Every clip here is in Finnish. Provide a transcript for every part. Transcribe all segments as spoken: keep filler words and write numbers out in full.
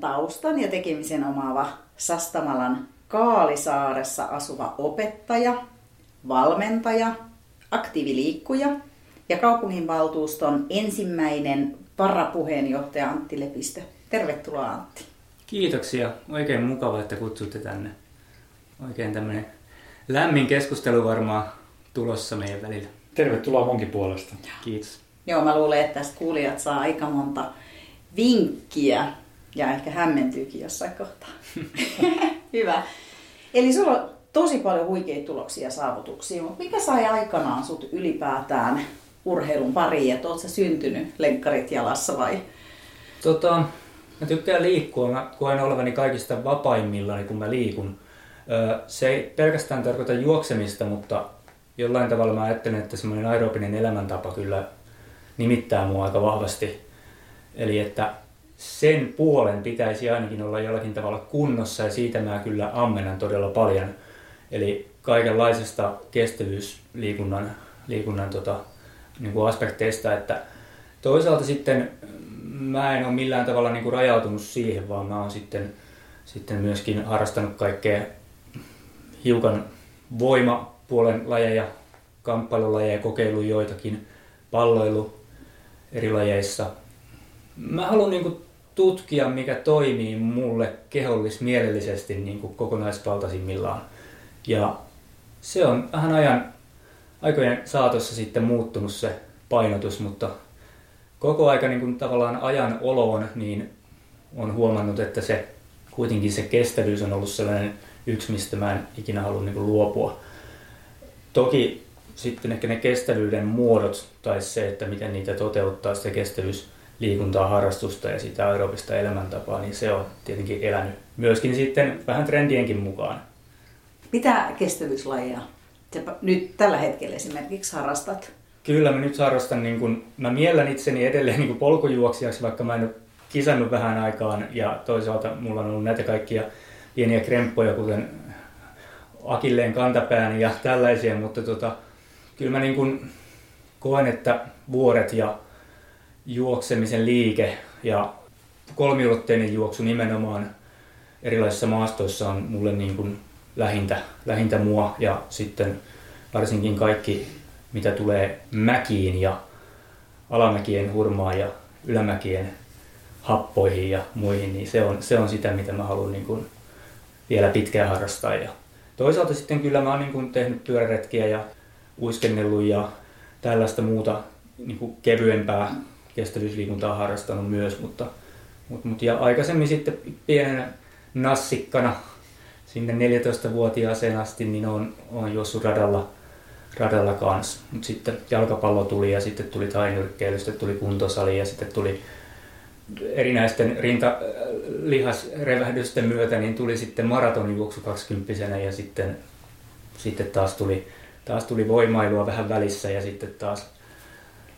Taustan ja tekemisen omaava Sastamalan Kaalisaaressa asuva opettaja, valmentaja, aktiiviliikkuja ja kaupunginvaltuuston ensimmäinen varapuheenjohtaja Antti Lepistö. Tervetuloa Antti. Kiitoksia. Oikein mukava, että kutsutte tänne. Oikein tämmöinen lämmin keskustelu varmaan tulossa meidän välillä. Tervetuloa munkin puolesta. Kiitos. Joo, mä luulen, että tästä kuulijat saa aika monta vinkkiä. Ja ehkä hämmentyykin jossain kohtaa. Hyvä. Eli sulla on tosi paljon huikeita tuloksia ja saavutuksia, mutta mikä sai aikanaan sut ylipäätään urheilun pariin? Oletko sä syntynyt lenkkarit jalassa vai? Tota, mä tykkään liikkua. Mä koen olevani kaikista vapaimmillani, kun mä liikun. Se ei pelkästään tarkoita juoksemista, mutta jollain tavalla mä ajattelen, että semmoinen aerobinen elämäntapa kyllä nimittää mua aika vahvasti. Eli että sen puolen pitäisi ainakin olla jollakin tavalla kunnossa ja siitä mä kyllä ammennan todella paljon. Eli kaikenlaisesta kestävyysliikunnan liikunnan tota, niin kuin aspekteista. Että toisaalta sitten mä en ole millään tavalla niin kuin rajautunut siihen, vaan mä oon sitten, sitten myöskin harrastanut kaikkea hiukan voimapuolen lajeja, kamppailulajeja, kokeillut joitakin, palloilu eri lajeissa. Mä haluan niin kuin tutkia, mikä toimii mulle kehollis-mielellisesti niin kuin kokonaisvaltaisimmillaan. Ja se on vähän ajan, aikojen saatossa sitten muuttunut se painotus, mutta koko aika niin kuin tavallaan ajan oloon niin on huomannut, että se, kuitenkin se kestävyys on ollut sellainen yksi, mistä mä en ikinä halua niin kuin luopua. Toki sitten ehkä ne kestävyyden muodot tai se, että miten niitä toteuttaa se kestävyys, liikuntaa, harrastusta ja sitä aerobista elämäntapaa, niin se on tietenkin elänyt myöskin sitten vähän trendienkin mukaan. Mitä kestävyyslajeja te nyt tällä hetkellä esimerkiksi harrastat? Kyllä mä nyt harrastan, niin kun, mä miellän itseni edelleen niin kun polkujuoksijaksi, vaikka mä en ole kisannut vähän aikaan ja toisaalta mulla on ollut näitä kaikkia pieniä kremppoja, kuten akilleen kantapään ja tällaisia, mutta tota, kyllä mä niin kun koen, että vuoret ja juoksemisen liike ja kolmiulotteinen juoksu nimenomaan erilaisissa maastoissa on mulle niin kuin lähintä, lähintä mua ja sitten varsinkin kaikki mitä tulee mäkiin ja alamäkien hurmaan ja ylämäkien happoihin ja muihin, niin se on, se on sitä mitä mä haluan niin kuin vielä pitkään harrastaa. Ja toisaalta sitten kyllä mä oon niin kuin tehnyt pyöräretkiä ja uiskennellut ja tällaista muuta niin kuin kevyempää kestävyysliikuntaa harrastanut myös, mutta, mutta, mutta ja aikaisemmin sitten pienenä nassikkana sinne neljätoistavuotiaaseen asti niin on, on juossut radalla, radalla kanssa. Mutta sitten jalkapallo tuli ja sitten tuli tainyrkkeily, sitten tuli kuntosali ja sitten tuli erinäisten rintalihasrevähdysten myötä niin tuli sitten maratonjuoksu kaksikymppisenä ja sitten, sitten taas, tuli, taas tuli voimailua vähän välissä ja sitten taas,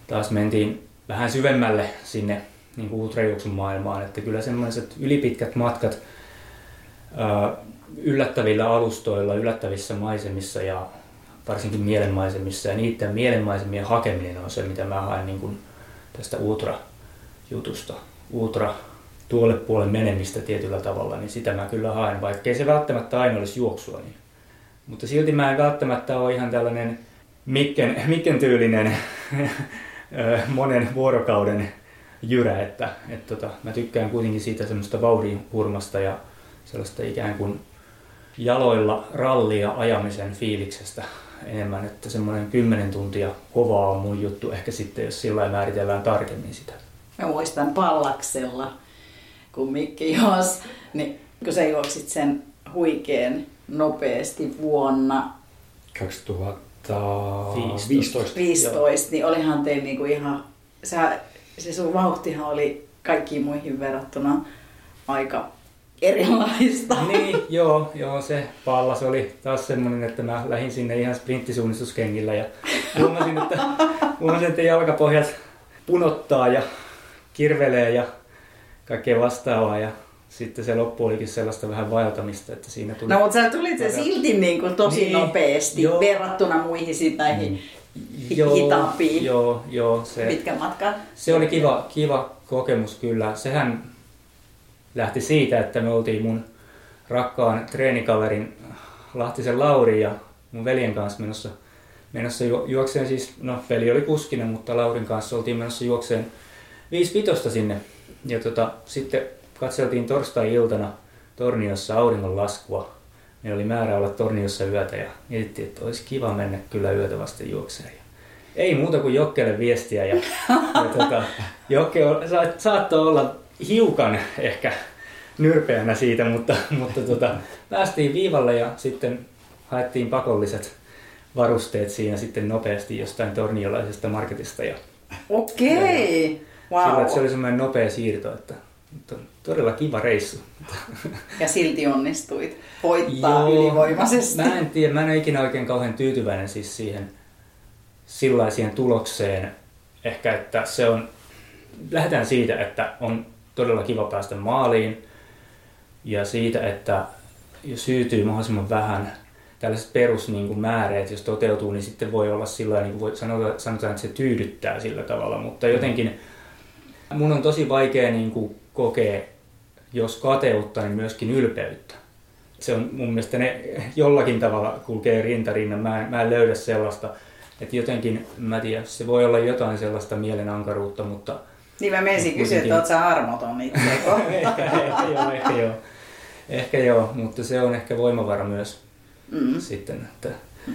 taas mentiin vähän syvemmälle sinne niin kuin ultrajuoksun maailmaan, että kyllä sellaiset ylipitkät matkat ää, yllättävillä alustoilla, yllättävissä maisemissa ja varsinkin mielenmaisemissa ja niiden mielenmaisemien hakeminen on se, mitä mä haen niin kuin tästä ultrajutusta, ultra tuolle puolen menemistä tietyllä tavalla, niin sitä mä kyllä haen, vaikkei se välttämättä aina olisi juoksua. Niin. Mutta silti mä en välttämättä ole ihan tällainen Mikken, Mikken tyylinen monen vuorokauden jyrä, että, että, että mä tykkään kuitenkin siitä semmoista vauhdin hurmasta ja sellaista ikään kuin jaloilla rallia ajamisen fiiliksestä enemmän, että semmoinen kymmenen tuntia kovaa on mun juttu ehkä sitten, jos sillä lailla määritellään tarkemmin sitä. Mä muistan Pallaksella, kun Mikki juosi, niin kun sä juoksit sen huikean nopeasti vuonna kaksituhattaviisitoista, niin olihan teillä niinku ihan, sä, se sun vauhtihan oli kaikkiin muihin verrattuna aika erilaista. Niin, joo, joo, se Pallas oli taas semmoinen, että mä lähdin sinne ihan sprinttisuunnistuskengillä ja huomasin, että, huomasin, että jalkapohjat punottaa ja kirvelee ja kaikkea vastaavaa. Ja sitten se loppu olikin sellaista vähän vaeltamista, että siinä tuli... No, mutta sä tulit se silti niin kuin tosi niin, nopeasti joo, verrattuna muihin siitä näihin joo, hitaampiin joo, joo, se, pitkän matkan. Se oli kiva, kiva kokemus kyllä. Sehän lähti siitä, että me oltiin mun rakkaan treenikaverin Lahtisen Lauri ja mun veljen kanssa menossa, menossa ju- juokseen. Siis, no, veli oli kuskinen, mutta Laurin kanssa oltiin menossa juokseen viisi pitosta sinne. Ja tota, sitten katseltiin torstai-iltana Torniossa auringonlaskua. Meillä oli määrä olla Torniossa yötä ja mietittiin, että olisi kiva mennä kyllä yötä vasten juokseen. Ei muuta kuin Jokkelle viestiä. Ja, ja tota, Jokke saat, saattoi olla hiukan ehkä nyrpeänä siitä, mutta, mutta tota, päästiin viivalle ja sitten haettiin pakolliset varusteet siinä sitten nopeasti jostain torniolaisesta marketista. Ja, okei! Ja, wow. Sillä, se oli semmoinen nopea siirto, että todella kiva reissu. Ja silti onnistuit voittaa ylivoimaisesti. Mä en tiedä, mä en ole ikinä oikein kauhean tyytyväinen siis siihen sillaiseen tulokseen. Ehkä, että se on, lähdetään siitä, että on todella kiva päästä maaliin ja siitä, että jos hyytyy mahdollisimman vähän tällaiset perusmääreet, jos toteutuu, niin sitten voi olla sillä tavalla, sanotaan, sanotaan, että se tyydyttää sillä tavalla, mutta jotenkin mun on tosi vaikea niin kuin kokea, jos kateutta, niin myöskin ylpeyttä. Se on mun mielestä ne jollakin tavalla kulkee rintarinnan. Mä en, mä en löydä sellaista, että jotenkin, mä tiedän, se voi olla jotain sellaista mielenankaruutta, mutta... Niin mä menisin kuitenkin... kysyä, että oot sä armoton itse kohta. ehkä, ehkä joo, ehkä joo. Ehkä joo, mutta se on ehkä voimavara myös mm. sitten. Että... Mm.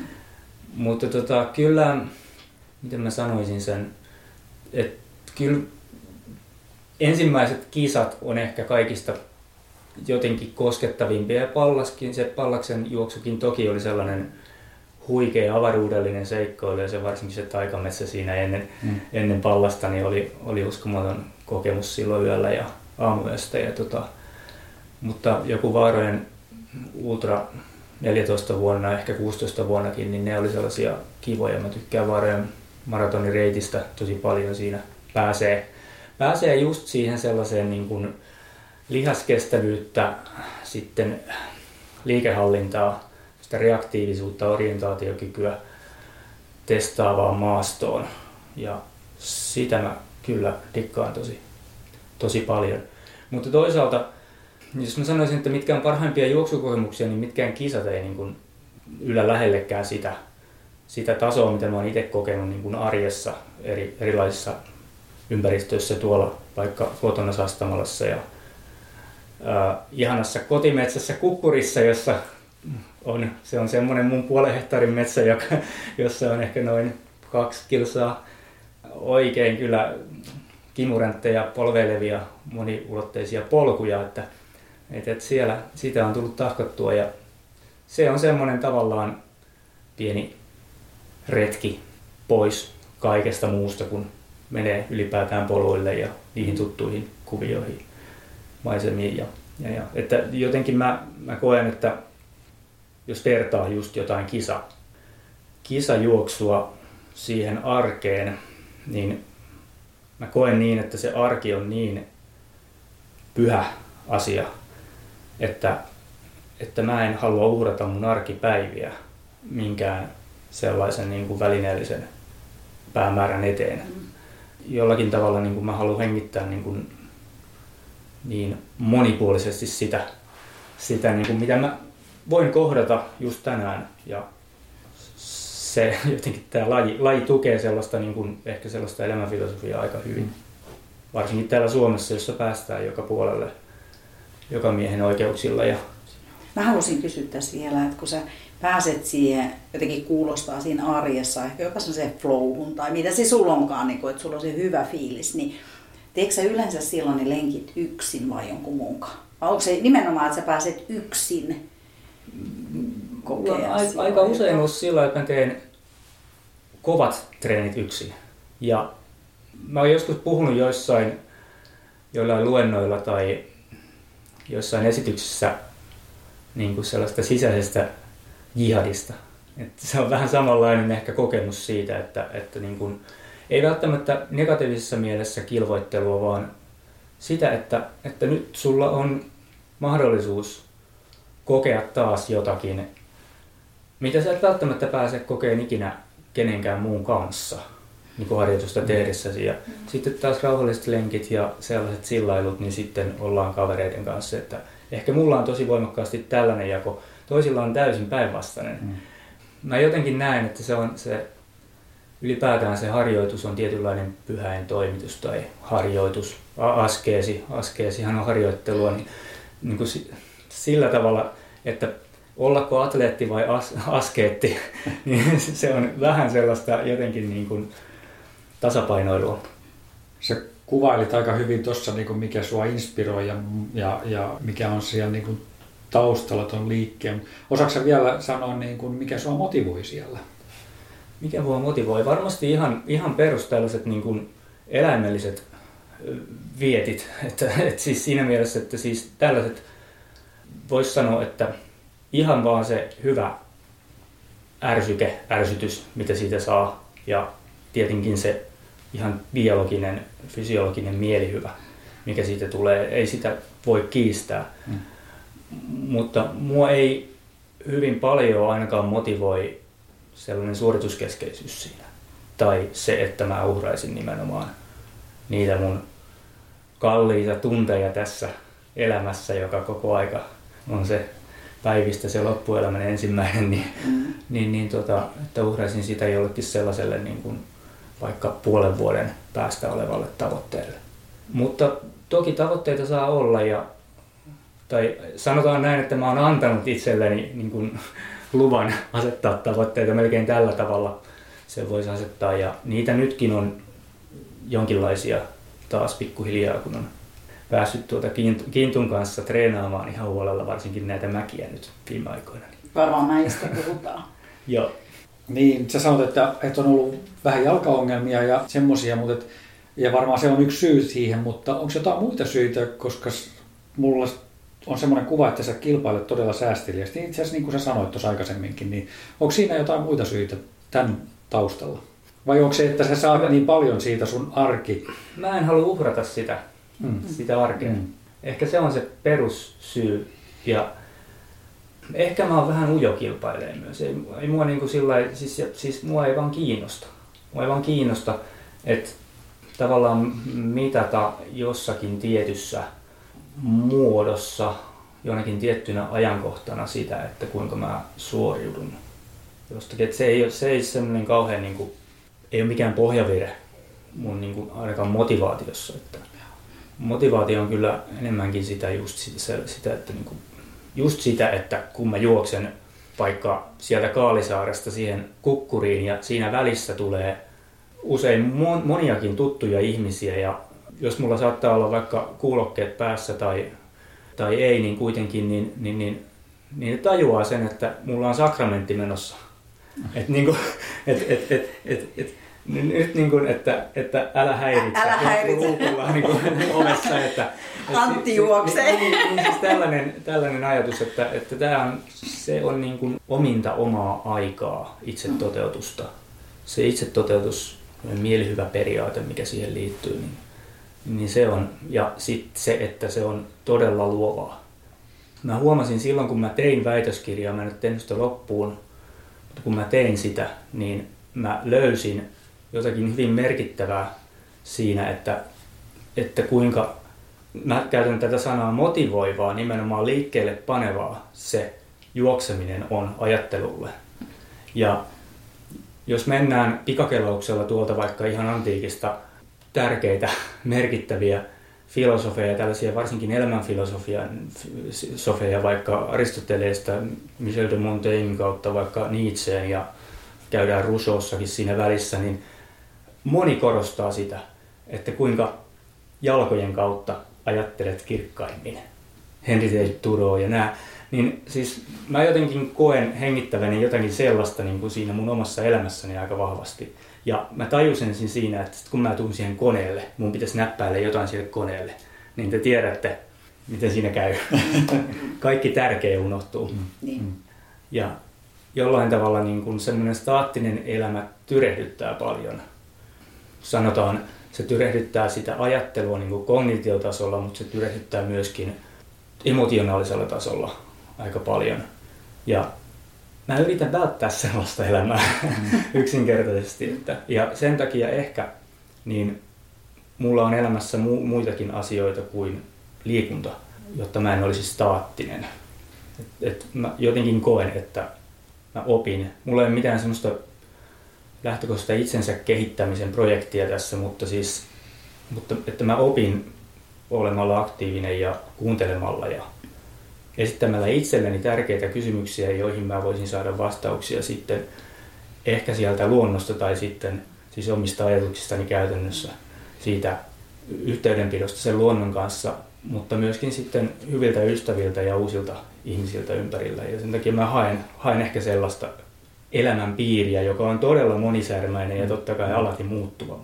Mutta tota, kyllä, miten mä sanoisin sen, että kyllä... Ensimmäiset kisat on ehkä kaikista jotenkin koskettavimpia ja Pallaskin, se Pallaksen juoksukin toki oli sellainen huikea avaruudellinen seikkailu ja se varsinkin se taikametsä siinä ennen, mm. ennen Pallasta niin oli, oli uskomaton kokemus silloin yöllä ja aamuyöstä. Ja tota, mutta joku Vaarojen ultra neljätoista vuonna, ehkä kuusitoista vuonnakin, niin ne oli sellaisia kivoja. Mä tykkään Vaarojen maratonireitistä tosi paljon, siinä pääsee. Pääsee just siihen sellaiseen niin kuin lihaskestävyyttä, sitten liikehallintaa, sitä reaktiivisuutta, orientaatiokykyä testaavaan maastoon. Ja sitä mä kyllä dikkaan tosi, tosi paljon. Mutta toisaalta, jos mä sanoisin, että mitkään parhaimpia juoksukokemuksia, niin mitkään kisat ei niin kuin yllä lähellekään sitä, sitä tasoa, mitä mä oon itse kokenut niin kuin arjessa eri, erilaisissa ympäristössä tuolla, vaikka kotona Sastamalassa ja äh, ihanassa kotimetsässä Kukkurissa, jossa on, se on semmoinen mun puolen hehtaarin metsä, joka, jossa on ehkä noin kaksi kilsaa oikein kyllä kimurantteja, polveilevia, moniulotteisia polkuja, että, että siellä sitä on tullut tahkottua ja se on semmoinen tavallaan pieni retki pois kaikesta muusta, kun menee ylipäätään poluille ja niihin tuttuihin kuvioihin, maisemiin. Ja, ja, ja. Että jotenkin mä, mä koen, että jos vertaa just jotain kisa, kisajuoksua siihen arkeen, niin mä koen niin, että se arki on niin pyhä asia, että, että mä en halua uhrata mun arkipäiviä minkään sellaisen niin kuin välineellisen päämäärän eteen. Jollakin tavalla niin kuin mä haluan hengittää niin, kuin, niin monipuolisesti sitä, sitä niin kuin mitä mä voin kohdata just tänään. Ja se jotenkin tämä laji, laji tukee sellaista, niin kuin, ehkä sellaista elämänfilosofiaa aika hyvin. Varsinkin täällä Suomessa, jossa päästään joka puolelle, joka miehen oikeuksilla. Ja... Mä halusin kysyä tässä vielä, että kun sä pääset siihen, jotenkin kuulostaa siinä arjessa, ehkä jopa sellaiseen flowhun tai mitä se sulla onkaan, että sulla on se hyvä fiilis, niin teekö sä yleensä silloin ne lenkit yksin vai jonkun muunkaan? Vai onko se nimenomaan, että sä pääset yksin? kokea mulla on asioita. Aika usein ollut sillä, että mä teen kovat treenit yksin. Ja mä oon joskus puhunut joissain jollain luennoilla tai jossain esityksessä niin kuin sellaista sisäisestä jihadista. Että se on vähän samanlainen ehkä kokemus siitä, että, että niin kuin, ei välttämättä negatiivisessa mielessä kilvoittelua, vaan sitä, että, että nyt sulla on mahdollisuus kokea taas jotakin, mitä sä et välttämättä pääse kokeen ikinä kenenkään muun kanssa niin harjoitusta tehdessäsi. Ja mm. sitten taas rauhalliset lenkit ja sellaiset sillailut, niin sitten ollaan kavereiden kanssa. Että ehkä mulla on tosi voimakkaasti tällainen jako, toisilla on täysin päinvastainen. Mm. Mä jotenkin näen, että se on se, ylipäätään se harjoitus on tietynlainen pyhäin toimitus tai harjoitus, askeesi, askeesihan on harjoittelua, niin, niin kuin sillä tavalla, että ollako atleetti vai as, askeetti, niin se on vähän sellaista jotenkin niin kuin tasapainoilua. Sä kuvailit aika hyvin tuossa, niin kuin mikä sua inspiroi ja, ja, ja mikä on siellä niin kuin taustalla ton liikkeen. Osaatko sä vielä sanoa, niin kuin mikä sua motivoi siellä? Mikä voi motivoi? Varmasti ihan, ihan perus tällaiset niin kuin eläimelliset vietit. Että, et siis siinä mielessä, että siis tällaiset, voisi sanoa, että ihan vaan se hyvä ärsyke, ärsytys, mitä siitä saa. Ja tietenkin se ihan biologinen, fysiologinen mielihyvä, mikä siitä tulee. Ei sitä voi kiistää. Mm. Mutta mua ei hyvin paljon ainakaan motivoi sellainen suorituskeskeisyys siinä. Tai se, että mä uhraisin nimenomaan niitä mun kalliita tunteja tässä elämässä, joka koko aika on se päivistä se loppuelämän ensimmäinen, niin, mm. niin, niin tota, että uhraisin sitä jollekin sellaiselle niin kuin vaikka puolen vuoden päästä olevalle tavoitteelle. Mutta toki tavoitteita saa olla ja tai sanotaan näin, että mä oon antanut itselleni niin kuin luvan asettaa tavoitteita melkein tällä tavalla se voisi asettaa ja niitä nytkin on jonkinlaisia taas pikkuhiljaa, kun on päässyt tuota Kiintun kanssa treenaamaan ihan huolella, varsinkin näitä mäkiä nyt viime aikoina. Varmaan mäistä puhutaan. Joo. Niin, sä sanot, että, että on ollut vähän jalkaongelmia ja semmoisia, mutta ja varmaan se on yksi syy siihen, mutta onko jotain muita syitä, koska mulla on semmoinen kuva, että sä kilpailet todella säästeliästi. Itse asiassa niin kuin sä sanoit tuossa aikaisemminkin, niin onko siinä jotain muita syitä tämän taustalla? Vai onko se, että sä saat niin paljon siitä sun arki? Mä en halua uhrata sitä, mm. sitä arkea. Mm. Ehkä se on se perussyy. Ja ehkä mä oon vähän ujo kilpailee myös. Ei, ei mua niin kuin sillai, siis, siis mua ei vaan kiinnosta. Mua ei vaan kiinnosta, että tavallaan mitata jossakin tietyssä muodossa jonakin tiettynä ajankohtana sitä, että kuinka mä suoriudun jostakin. Että se ei ole, se ei semmoinen kauhean, niin kuin, ei ole mikään pohjavire mun niin kuin, ainakaan motivaatiossa. Että motivaatio on kyllä enemmänkin sitä, just sitä, sitä, että, niin kuin, just sitä, että kun mä juoksen vaikka sieltä Kaalisaaresta siihen Kukkuriin ja siinä välissä tulee usein mon- moniakin tuttuja ihmisiä ja jos mulla saattaa olla vaikka kuulokkeet päässä tai, tai ei, niin kuitenkin niin, niin, niin, niin tajuaa sen, että mulla on sakramentti menossa. Että niin et, et, et, et, et, nyt niin kuin, että, että älä häiritse. Älä häiritse. Luukulla niin kuin ovessa. Että, Antti juoksee. Niin, niin, niin siis tällainen, tällainen ajatus, että, että tää on, se on niin kuin ominta omaa aikaa itsetoteutusta. Se itsetoteutus, mielihyvä periaate, mikä siihen liittyy, niin Niin se on, ja sitten se, että se on todella luovaa. Mä huomasin silloin, kun mä tein väitöskirjaa, mä en nyt tehnyt sitä loppuun, mutta kun mä tein sitä, niin mä löysin jotakin hyvin merkittävää siinä, että, että kuinka, mä käytän tätä sanaa motivoivaa, nimenomaan liikkeelle panevaa se juokseminen on ajattelulle. Ja jos mennään pikakelauksella tuolta vaikka ihan antiikista, tärkeitä, merkittäviä filosofeja, tällaisia varsinkin elämänfilosofia, vaikka Aristoteleesta, Michel de Montaignen kautta, vaikka Nietzscheen ja käydään Rousseaussakin siinä välissä, niin moni korostaa sitä, että kuinka jalkojen kautta ajattelet kirkkaimmin. Henry Thoreau ja nämä, niin siis mä jotenkin koen hengittäväni jotakin sellaista niin kuin siinä mun omassa elämässäni aika vahvasti. Ja mä tajusin sen siinä, että kun mä tuun siihen koneelle, mun pitäisi näppäillä jotain sille koneelle, niin te tiedätte, miten siinä käy. Kaikki tärkeä unohtuu. Mm. Ja jollain tavalla niin kuin semmoinen staattinen elämä tyrehdyttää paljon. Sanotaan, se tyrehdyttää sitä ajattelua niin kuin kognitiotasolla, mutta se tyrehdyttää myöskin emotionaalisella tasolla aika paljon. Ja mä yritän välttää sellaista elämää mm. yksinkertaisesti. Että, ja sen takia ehkä niin mulla on elämässä mu- muitakin asioita kuin liikunta, jotta mä en olisi staattinen. Et, et mä jotenkin koen, että mä opin. Mulla ei ole mitään semmoista lähtökohtaista itsensä kehittämisen projektia tässä, mutta, siis, mutta että mä opin olemalla aktiivinen ja kuuntelemalla ja esittämällä itselleni tärkeitä kysymyksiä, joihin mä voisin saada vastauksia sitten ehkä sieltä luonnosta tai sitten siis omista ajatuksistani käytännössä siitä yhteydenpidosta sen luonnon kanssa, mutta myöskin sitten hyviltä ystäviltä ja uusilta ihmisiltä ympärillä. Ja sen takia mä haen, haen ehkä sellaista elämänpiiriä, joka on todella monisärmäinen ja totta kai alati muuttuva.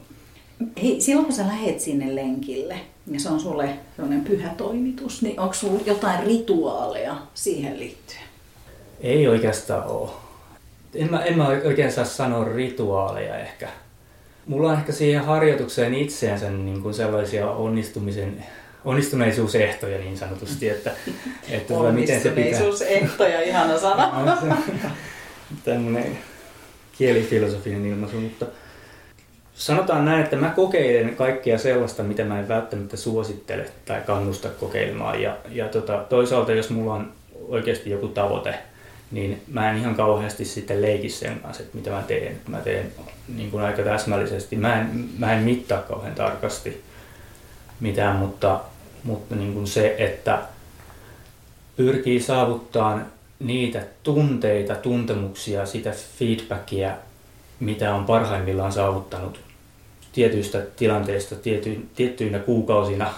Hei, silloin kun sä lähet sinne lenkille, ja se on sulle sellainen pyhä toimitus, niin onko sulla jotain rituaaleja siihen liittyen? Ei oikeastaan ole. En mä, en mä oikein saa sanoa rituaaleja ehkä. Mulla on ehkä siihen harjoitukseen itseänsä niin kuin sellaisia onnistumisen, onnistuneisuusehtoja niin sanotusti. Että, että onnistuneisuusehtoja, ihana sana. Tämmöinen kielifilosofinen ilmaisu, mutta sanotaan näin, että mä kokeilen kaikkea sellaista, mitä mä en välttämättä suosittele tai kannusta kokeilemaan. Ja, ja tota, toisaalta, jos mulla on oikeasti joku tavoite, niin mä en ihan kauheasti sitten leiki sen kanssa, että mitä mä teen. Mä teen niin kuin aika täsmällisesti. Mä en, mä en mittaa kauhean tarkasti mitään, mutta, mutta niin kuin se, että pyrkii saavuttamaan niitä tunteita, tuntemuksia, sitä feedbackia, mitä on parhaimmillaan saavuttanut tietyistä tilanteista, tiety, tiettyinä kuukausina,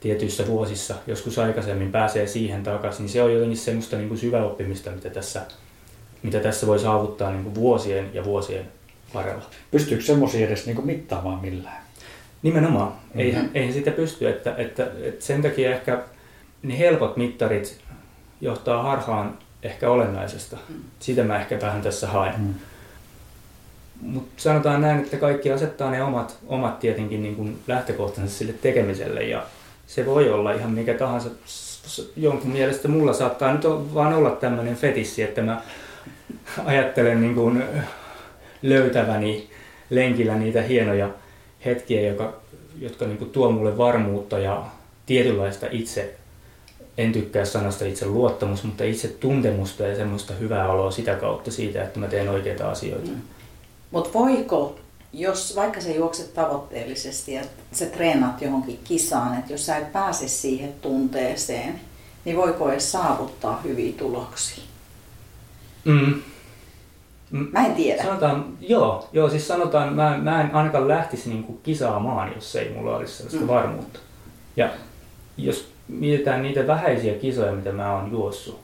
tietyissä vuosissa, joskus aikaisemmin pääsee siihen takaisin, niin se on jotenkin semmoista niin kuin syväoppimista, mitä tässä, mitä tässä voi saavuttaa niin kuin vuosien ja vuosien varrella. Pystyykö semmoisia edes niin kuin mittaamaan millään? Nimenomaan. Mm-hmm. Eihän, eihän sitä pysty. Että, että, että sen takia ehkä ne helpot mittarit johtaa harhaan ehkä olennaisesta. Sitä mä ehkä vähän tässä haen. Mm. Mutta sanotaan näin, että kaikki asettaa ne omat, omat tietenkin niin kuin lähtökohtansa sille tekemiselle ja se voi olla ihan mikä tahansa. Jonkun mielestä mulla saattaa nyt vaan olla tämmöinen fetissi, että mä ajattelen niin kuin löytäväni lenkillä niitä hienoja hetkiä, joka, jotka niin kuin tuo mulle varmuutta ja tietynlaista itse, en tykkää sanasta itse luottamus, mutta itse tuntemusta ja semmoista hyvää oloa sitä kautta siitä, että mä teen oikeita asioita. Mm. Mutta voiko, jos vaikka sä juokset tavoitteellisesti ja sä treenaat johonkin kisaan, että jos sä et pääse siihen tunteeseen, niin voiko edes saavuttaa hyviä tuloksia? Mm. Mm. Mä en tiedä. Sanotaan, joo, joo, siis sanotaan, mä, mä en ainakaan lähtisi niinku kisaamaan, jos ei mulla olisi sellaista mm. varmuutta. Ja jos mietitään niitä vähäisiä kisoja, mitä mä oon juossut,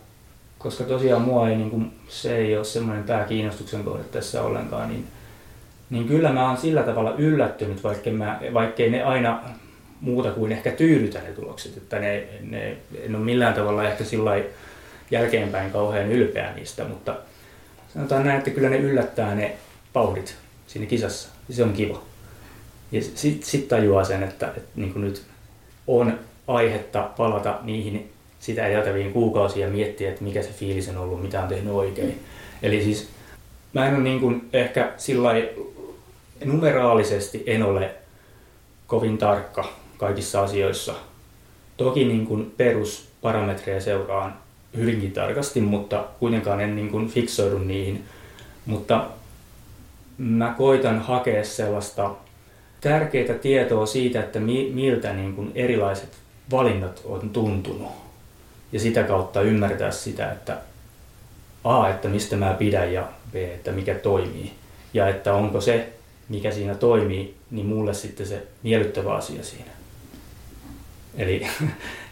koska tosiaan mua ei, niin kuin, se ei ole semmoinen pääkiinnostuksen kohde tässä ollenkaan, niin, niin kyllä mä oon sillä tavalla yllättynyt, vaikkei, mä, vaikkei ne aina muuta kuin ehkä tyydytä ne tulokset, että ne, ne, en ole millään tavalla ehkä sillain jälkeenpäin kauhean ylpeä niistä, mutta sanotaan näin, että kyllä ne yllättää ne pauhdit siinä kisassa, ja se on kiva. Ja sitten sit tajuaa sen, että, että niin kuin nyt on aihetta palata niihin sitä edeltäviin kuukausiin ja miettiä, että mikä se fiilis on ollut, mitä on tehnyt oikein. Eli siis mä en ole niin kuin ehkä sillai numeraalisesti en ole kovin tarkka kaikissa asioissa. Toki niin kuin perusparametreja seuraan hyvinkin tarkasti, mutta kuitenkaan en niin kuin fiksoidu niihin. Mutta mä koitan hakea sellaista tärkeää tietoa siitä, että miltä niin kuin erilaiset valinnat on tuntunut. Ja sitä kautta ymmärtää sitä, että A, että mistä mä pidän ja B, että mikä toimii. Ja että onko se, mikä siinä toimii, niin mulle sitten se miellyttävä asia siinä. Eli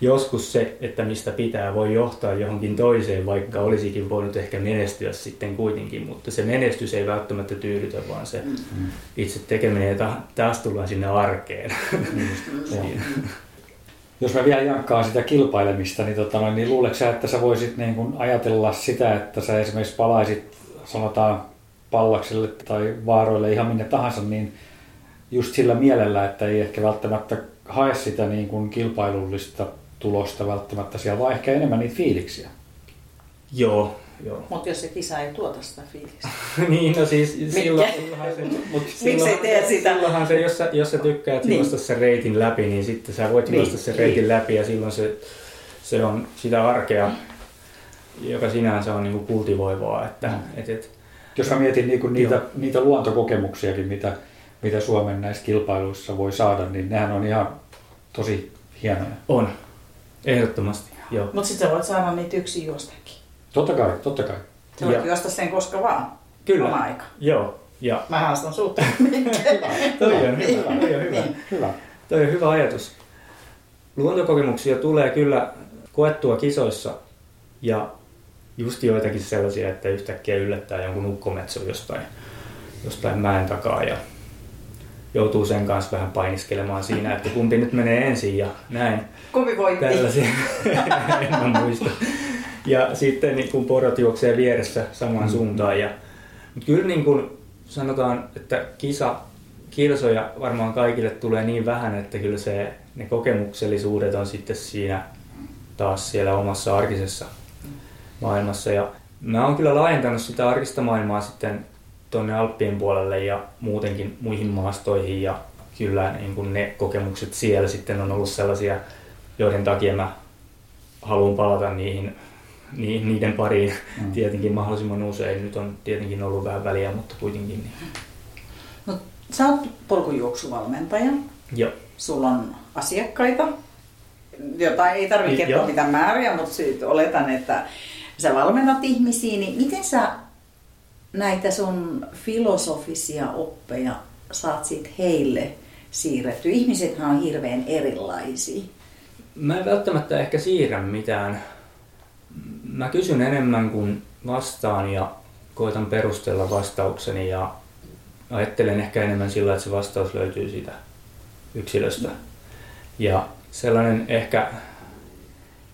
joskus se, että mistä pitää, voi johtaa johonkin toiseen, vaikka olisikin voinut ehkä menestyä sitten kuitenkin, mutta se menestys ei välttämättä tyydytä, vaan se itse tekeminen, ja taas tullaan sinne arkeen. Jos mä vielä jankkaan sitä kilpailemista, niin, tota, niin luuletko sä, että sä voisit niin kun ajatella sitä, että sä esimerkiksi palaisit, sanotaan, Pallakselle tai Vaaroille ihan minne tahansa, niin just sillä mielellä, että ei ehkä välttämättä hae sitä niin kuin kilpailullista tulosta välttämättä siellä, vaan ehkä enemmän niitä fiiliksiä. Joo, joo. Mutta jos se kisa ei tuota sitä fiilistä. niin, no siis silloin, silloinhan se... Miksi ei tee sitä? Silloinhan se, jos sä, jos sä tykkäät niin. juosta sen reitin läpi, niin sitten sä voit niin. juosta sen reitin niin. läpi, ja silloin se, se on sitä arkea, joka sinänsä on niin kuin kultivoivaa. Että, mm. et, et, jos mä mietin niin kuin niitä, niitä luontokokemuksiakin, mitä... mitä Suomen näissä kilpailuissa voi saada, niin nehän on ihan tosi hienoja. On, ehdottomasti. Mutta sitten sä voit saada niitä yksin juostakin. Totta kai, totta kai. Sä voit ja. juosta sen koska vaan. Kyllä. Oma aika. Joo. Ja. Mä haastan suutta. Toi on hyvä. Toi on hyvä. hyvä. Toi on hyvä ajatus. Luontokokemuksia tulee kyllä koettua kisoissa ja just joitakin sellaisia, että yhtäkkiä yllättää jonkun ukkometson jostain, jostain mäen takaa ja joutuu sen kanssa vähän painiskelemaan siinä, että kumpi nyt menee ensin ja näin. Kumpi voitti? Tällaisia. En muista. Ja sitten niin kun porot juoksee vieressä samaan mm-hmm. suuntaan. Ja, mutta kyllä niin kun sanotaan, että kisa, kilsoja varmaan kaikille tulee niin vähän, että kyllä se, ne kokemuksellisuudet on sitten siinä taas siellä omassa arkisessa maailmassa. Ja mä oon kyllä laajentanut sitä arkista maailmaa sitten tuonne Alppien puolelle ja muutenkin muihin maastoihin, ja kyllä niin kun ne kokemukset siellä sitten on ollut sellaisia, joiden takia mä haluan palata niihin, ni, niiden pariin mm. tietenkin mahdollisimman usein. Nyt on tietenkin ollut vähän väliä, mutta kuitenkin. Niin. No, sä oot polkujuoksuvalmentaja, Joo. sulla on asiakkaita, jotain ei tarvitse kertoa mitään määriä, mutta oletan, että sä valmennat ihmisiä, niin miten sä näitä sun filosofisia oppeja saat sit heille siirretty? Ihmisethän on hirveän erilaisia. Mä en välttämättä ehkä siirrä mitään. Mä kysyn enemmän kuin vastaan ja koitan perustella vastaukseni ja ajattelen ehkä enemmän sillä, että se vastaus löytyy siitä yksilöstä. Ja sellainen ehkä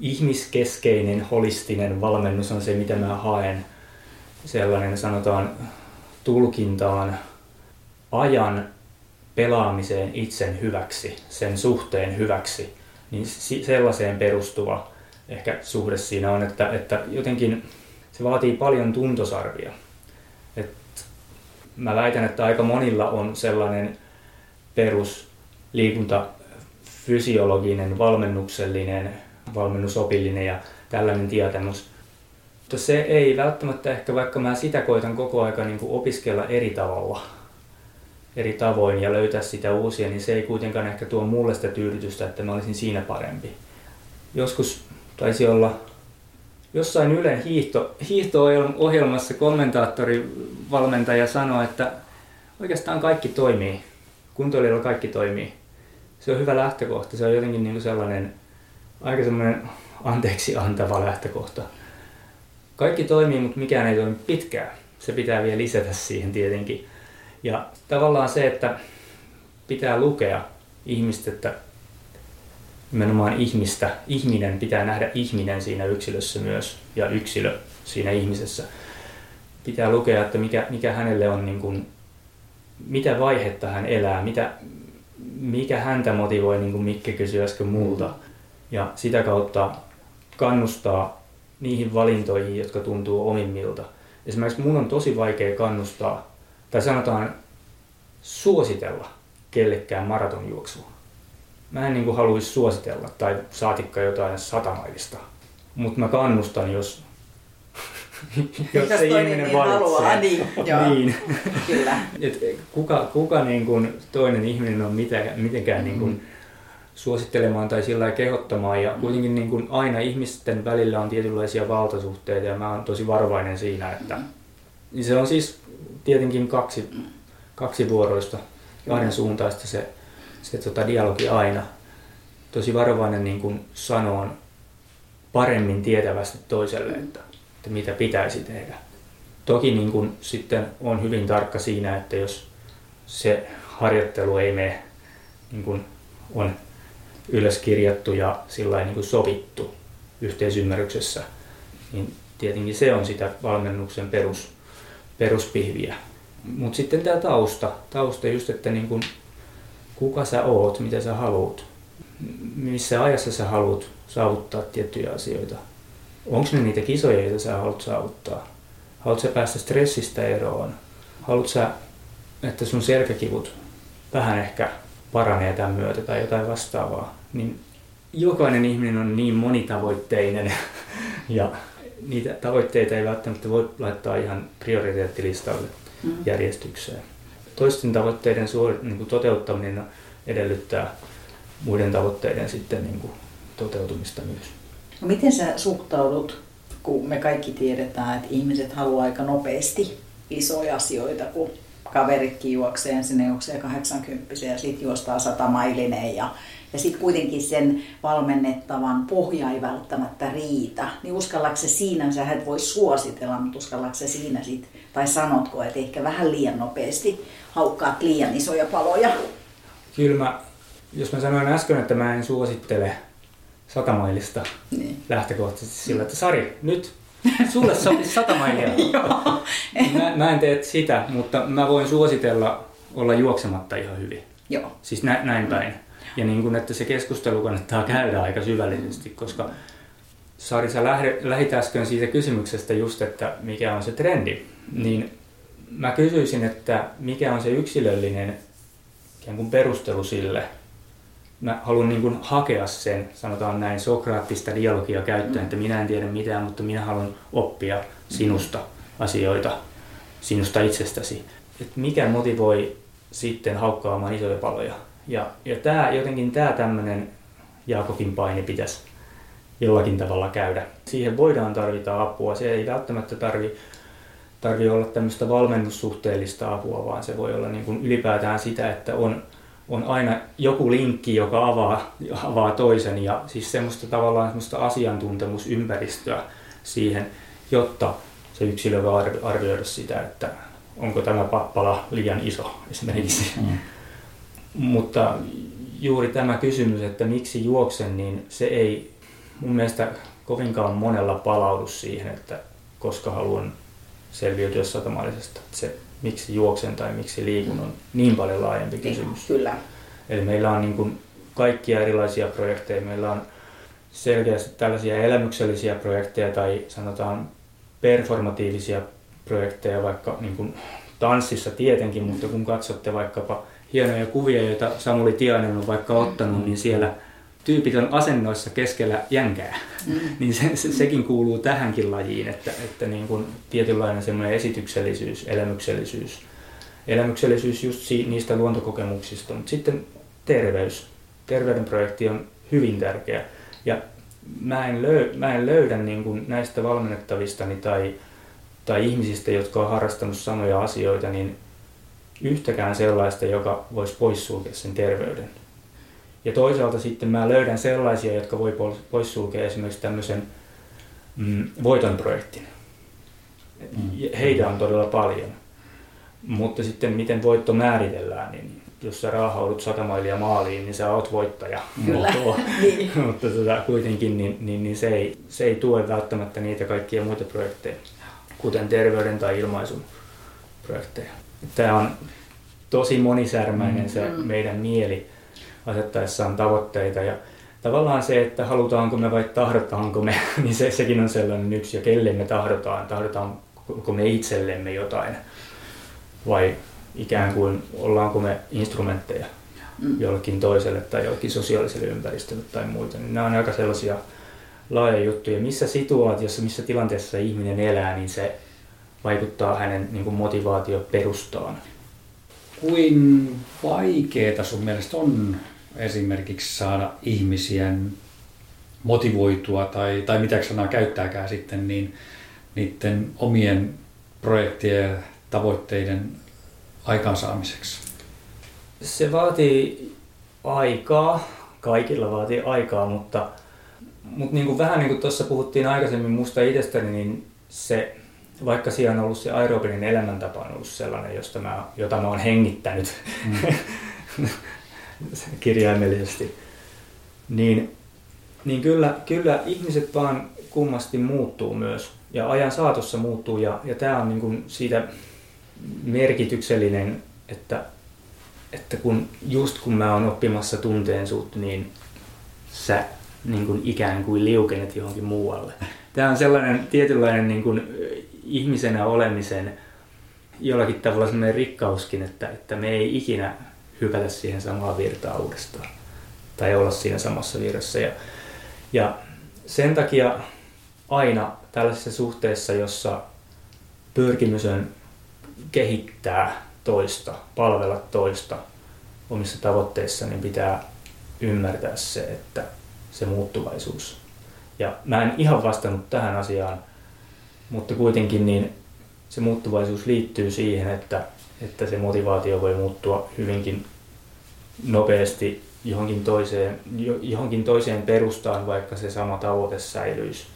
ihmiskeskeinen, holistinen valmennus on se, mitä mä haen. Sellainen, sanotaan, tulkintaan, ajan pelaamiseen itsen hyväksi, sen suhteen hyväksi, niin sellaiseen perustuva ehkä suhde siinä on, että, että jotenkin se vaatii paljon tuntosarvia. Et mä väitän, että aika monilla on sellainen perusliikuntafysiologinen, valmennuksellinen, valmennusopillinen ja tällainen tietämys. Mutta se ei välttämättä ehkä, vaikka mä sitä koitan koko ajan niin opiskella eri tavalla, eri tavoin ja löytää sitä uusia, niin se ei kuitenkaan ehkä tuo mulle sitä tyydytystä, että mä olisin siinä parempi. Joskus taisi olla jossain Ylen hiihto, hiihto-ohjelmassa kommentaattori, valmentaja sanoi, että oikeastaan kaikki toimii, kuntoilijalla kaikki toimii. Se on hyvä lähtökohta, se on jotenkin niin sellainen aika sellainen anteeksi antava lähtökohta. Kaikki toimii, mutta mikään ei toimi pitkään. Se pitää vielä lisätä siihen tietenkin. Ja tavallaan se, että pitää lukea ihmistä, että nimenomaan ihmistä, ihminen, pitää nähdä ihminen siinä yksilössä myös ja yksilö siinä ihmisessä. Pitää lukea, että mikä, mikä hänelle on, niin kuin, mitä vaihetta hän elää, mitä, mikä häntä motivoi, niin kuin Mikke kysyi äsken multa. Ja sitä kautta kannustaa niihin valintoihin, jotka tuntuu omimmilta. Esimerkiksi mun on tosi vaikea kannustaa, tai sanotaan suositella kellekään maratonjuoksua. Mä en niin kuin haluaisi suositella, tai saatikka jotain satamailista. Mutta mä kannustan, jos, jos se ihminen niin valitsee. Haluaa, niin, niin. Kyllä. Et kuka kuka niin kuin toinen ihminen on mitenkään, mitenkään niin kuin suosittelemaan tai sillä kehottamaan, ja kuitenkin niin kuin aina ihmisten välillä on tietynlaisia valtasuhteita ja mä oon tosi varovainen siinä, että se on siis tietenkin kaksi, kaksi vuoroista, kahden suuntaista se, se tota dialogi aina. tosi varovainen niin kuin sanoon paremmin tietävästi toiselle, että, että mitä pitäisi tehdä. Toki niin kuin sitten on hyvin tarkka siinä, että jos se harjoittelu ei mene niin kuin on ylös kirjattu ja sillain niin kuin sovittu yhteisymmärryksessä, niin tietenkin se on sitä valmennuksen perus, peruspihviä. Mutta sitten tämä tausta, tausta just, että niin kun, kuka sä oot, mitä sä haluut, missä ajassa sä haluut saavuttaa tiettyjä asioita. Onko ne niitä kisoja, joita sä haluat saavuttaa? Haluat sä päästä stressistä eroon? Haluat sä, että sun selkäkivut vähän ehkä paranee tämän myötä tai jotain vastaavaa? Niin jokainen ihminen on niin monitavoitteinen ja niitä tavoitteita ei välttämättä voi laittaa ihan prioriteettilistalle järjestykseen. Toisten tavoitteiden suor- niin kuin toteuttaminen edellyttää muiden tavoitteiden sitten niin kuin toteutumista myös. No miten sä suhtaudut, kun me kaikki tiedetään, että ihmiset haluaa aika nopeasti isoja asioita, kun kaveritkin juoksee, sinne juoksee kahdeksankymmentä ja sitten juostaa satamailinen ja, ja sitten kuitenkin sen valmennettavan pohja ei välttämättä riitä. Niin uskallatko se siinä, sä et voi suositella, mutta uskallatko se siinä sitten, tai sanotko, että ehkä vähän liian nopeasti haukkaat liian isoja paloja? Kyllä mä, jos mä sanoin äsken, että mä en suosittele satamailista niin lähtökohtaisesti sillä, että Sari, nyt sulle sopisi satamailia. mä, mä en tee sitä, mutta mä voin suositella olla juoksematta ihan hyvin. Joo. Siis nä, näin päin. Mm. Ja niin kun, että se keskustelu kannattaa käydä aika syvällisesti, koska Sari, sä lähdit äsken siitä kysymyksestä just, että mikä on se trendi. Niin mä kysyisin, että mikä on se yksilöllinen ikään kuin perustelu sille. Mä haluan niin kuin hakea sen, sanotaan näin, sokraattista dialogia käyttäen, mm. että minä en tiedä mitään, mutta minä haluan oppia sinusta asioita, sinusta itsestäsi. Et mikä motivoi sitten haukkaamaan isoja paloja? Ja, ja tää, jotenkin tämä tämmöinen Jaakobin paine pitäisi jollakin tavalla käydä. Siihen voidaan tarvita apua. Se ei välttämättä tarvitse tarvi olla tämmöistä valmennussuhteellista apua, vaan se voi olla niin kuin ylipäätään sitä, että on... on aina joku linkki, joka avaa, avaa toisen ja siis semmoista tavallaan semmoista asiantuntemusympäristöä siihen, jotta se yksilö voi arvioida sitä, että onko tämä pappala liian iso esimerkiksi. Mm. Mutta juuri tämä kysymys, että miksi juoksen, niin se ei mun mielestä kovinkaan monella palaudu siihen, että koska haluan selviytyä satamaalisesta. Se miksi juoksen tai miksi liikun on niin paljon laajempi kysymys. Kyllä. Eli meillä on niin kuin kaikkia erilaisia projekteja. Meillä on selkeästi tällaisia elämyksellisiä projekteja tai sanotaan performatiivisia projekteja vaikka niin kuin tanssissa tietenkin, mutta kun katsotte vaikkapa hienoja kuvia, joita Samuli Tiainen on vaikka ottanut, niin siellä tyypit on asennoissa keskellä jänkää. Mm. Niin se, se, sekin kuuluu tähänkin lajiin, että, että niin kuin tietynlainen semmoinen esityksellisyys, elämyksellisyys. Elämyksellisyys just si- niistä luontokokemuksista, mutta sitten terveys. Terveyden projekti on hyvin tärkeä. Ja mä en, löy- mä en löydä niin kuin näistä valmennettavistani tai, tai ihmisistä, jotka on harrastanut samoja asioita, niin yhtäkään sellaista, joka voisi poissulkea sen terveyden. Ja toisaalta sitten mä löydän sellaisia, jotka voi poissulkea esimerkiksi tämmöisen mm, voitonprojektin. Heitä on todella paljon. Mutta sitten miten voitto määritellään, niin jos sä raahaudut satamailia maaliin, niin sä oot voittaja. Kyllä. niin. Mutta tota, kuitenkin niin, niin, niin se, ei, se ei tue välttämättä niitä kaikkia muita projekteja, kuten terveyden tai ilmaisun projekteja. Tämä on tosi monisärmäinen se mm-hmm. meidän mieli asettaessaan tavoitteita ja tavallaan se, että halutaanko me vai tahdotaanko me, niin se, sekin on sellainen yksi, ja kelle me tahdotaan, tahdotaanko me itsellemme jotain vai ikään kuin ollaanko me instrumentteja jollekin toiselle tai jollekin sosiaaliselle ympäristölle tai muuta. Niin nämä on aika sellaisia laajoja juttuja, missä situaatiossa, missä tilanteessa ihminen elää, niin se vaikuttaa hänen niin kuin motivaatioperustaan. Kuin vaikeeta sun mielestä on esimerkiksi saada ihmisiä motivoitua tai, tai mitä sanaa käyttääkään sitten, niin niiden omien projektien ja tavoitteiden aikaansaamiseksi? Se vaatii aikaa, kaikilla vaatii aikaa, mutta, mutta niin kuin vähän niin kuin tuossa puhuttiin aikaisemmin musta itsestäni, niin se, vaikka siellä on ollut se aerobinen elämäntapa on ollut sellainen, josta mä, jota mä oon hengittänyt mm. kirjaimellisesti, niin, niin kyllä, kyllä ihmiset vaan kummasti muuttuu myös ja ajan saatossa muuttuu ja, ja tämä on niin kuin siitä merkityksellinen, että että kun, just kun mä oon oppimassa tunteen sut, niin sä niin kun ikään kuin liukenet johonkin muualle. Tää on sellainen tietynlainen niin kun ihmisenä olemisen jollakin tavalla sellainen rikkauskin, että, että me ei ikinä hypätä siihen samaan virtaan uudestaan tai olla siinä samassa virrassa. Ja, ja sen takia aina tällaisessa suhteessa, jossa pyrkimys on kehittää toista, palvella toista omissa tavoitteissa, niin pitää ymmärtää se, että se muuttuvaisuus. Ja mä en ihan vastannut tähän asiaan, mutta kuitenkin niin se muuttuvaisuus liittyy siihen, että, että se motivaatio voi muuttua hyvinkin nopeasti johonkin toiseen, johonkin toiseen perustaan, vaikka se sama tavoite säilyisi.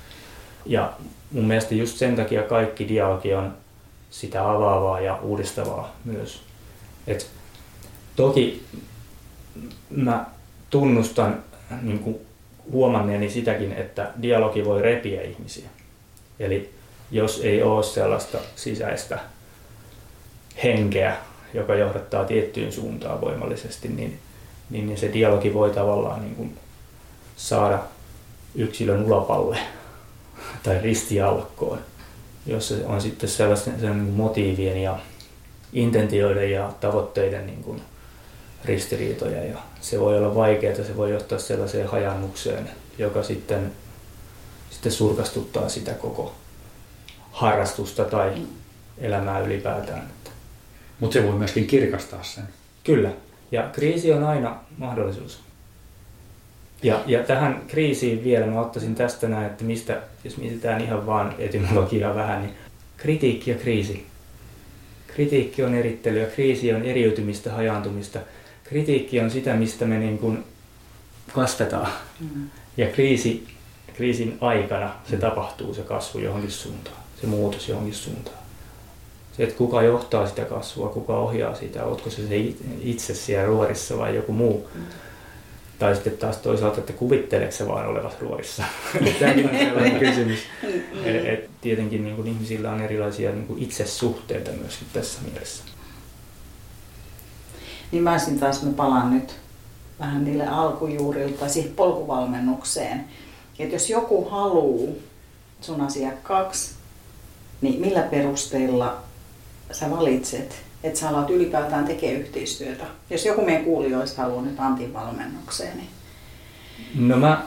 Ja mun mielestä just sen takia kaikki dialogi on sitä avaavaa ja uudistavaa myös. Et toki mä tunnustan niin kuin huomanneeni sitäkin, että dialogi voi repiä ihmisiä. Eli jos ei ole sellaista sisäistä henkeä, joka johdattaa tiettyyn suuntaan voimallisesti, niin, niin se dialogi voi tavallaan niin kuin saada yksilön ulapalle tai ristiallakkoon, jossa on sitten sellaisen sen motiivien ja intentioiden ja tavoitteiden niin kuin ristiriitoja. Ja se voi olla vaikeaa, se voi johtaa sellaiseen hajannukseen, joka sitten, sitten surkastuttaa sitä koko harrastusta tai elämää ylipäätään. Mutta se voi myöskin kirkastaa sen. Kyllä. Ja kriisi on aina mahdollisuus. Ja, ja tähän kriisiin vielä, mä ottaisin tästä näin, että mistä, jos mietitään ihan vaan etymologiaa vähän, niin kritiikki ja kriisi. Kritiikki on erittelyä, kriisi on eriytymistä, hajaantumista. Kritiikki on sitä, mistä me niin kuin kasvetaan. Mm. Ja kriisi, kriisin aikana se tapahtuu, se kasvu johonkin suuntaan, se muutos johonkin suuntaan. Se, että kuka johtaa sitä kasvua, kuka ohjaa sitä, ootko se itse siellä ruorissa vai joku muu. Mm. Tai sitten taas toisaalta, että kuvitteleksä vaan olevassa ruorissa. Tämäkin on sellainen kysymys. Et, et, tietenkin niin kun ihmisillä on erilaisia niin kun itsesuhteita myöskin tässä mielessä. Niin mä olisin taas, mä palaan nyt vähän niille alkujuurilta siihen polkuvalmennukseen. Että jos joku haluaa sun asiakkaaksi, niin millä perusteella sä valitset, että sä alat ylipäätään tekemään yhteistyötä? Jos joku meidän kuulijoista haluaa nyt Antin valmennukseen, niin... No mä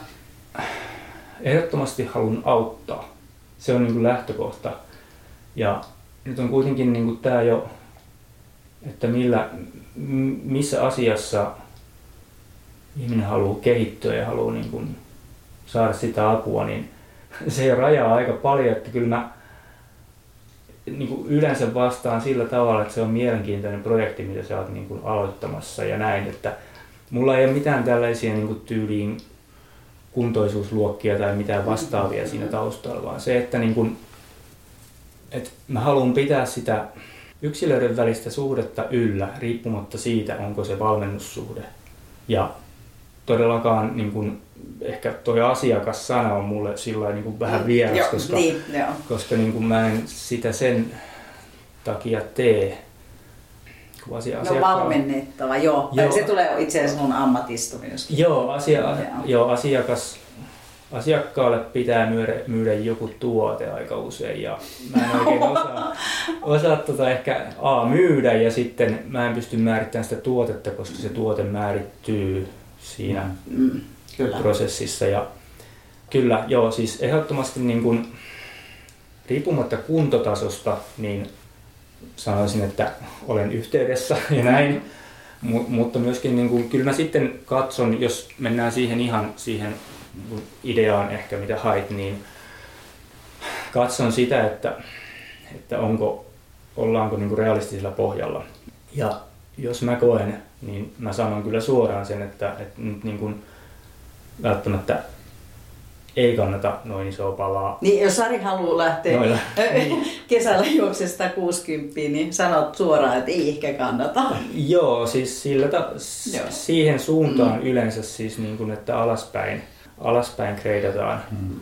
ehdottomasti haluan auttaa. Se on niin kuin lähtökohta. Ja nyt on kuitenkin niin kuin tää jo, että millä, missä asiassa ihminen haluaa kehittyä ja haluaa niin kuin saada sitä apua, niin se rajaa aika paljon, että kyllä mä niin kuin yleensä vastaan sillä tavalla, että se on mielenkiintoinen projekti, mitä sä oot niin kuin aloittamassa ja näin, että mulla ei ole mitään tällaisia niin kuin tyyliin kuntoisuusluokkia tai mitään vastaavia siinä taustalla, vaan se, että, niin kuin, että mä haluan pitää sitä yksilöiden välistä suhdetta yllä, riippumatta siitä, onko se valmennussuhde. Ja todellakaan niin kuin, ehkä toi asiakassana on mulle sillä niin kuin vähän vieras, jo, koska, niin, koska niin kuin mä en sitä sen takia tee. Kun asia, no valmennettava, joo. joo. Se tulee itse asiassa mun ammatista myös. Joo, asia, joo. joo asiakas, asiakkaalle pitää myydä, myydä joku tuote aika usein ja mä en oikein osaa, osaa tota ehkä a, myydä ja sitten mä en pysty määrittämään sitä tuotetta, koska se tuote määrittyy siinä. Mm. Kyllä. Prosessissa ja kyllä joo, siis ehdottomasti niin kuin, riippumatta kuntotasosta, niin sanoisin, että olen yhteydessä ja näin, M- mutta myöskin niin kuin, kyllä mä sitten katson, jos mennään siihen ihan siihen ideaan ehkä mitä hait, niin katson sitä, että, että onko, ollaanko niin kuin realistisella pohjalla ja jos mä koen, niin mä sanon kyllä suoraan sen, että, että nyt niin kuin välttämättä ei kannata noin isoa palaa. Niin, jos Sari haluaa lähteä noilla kesällä juoksesta kuusikymmentä, niin sanot suoraan, että ei ehkä kannata. Joo, siis sillä ta- Joo. siihen suuntaan mm. yleensä siis niin kuin, että alaspäin, alaspäin kreidataan. Mm.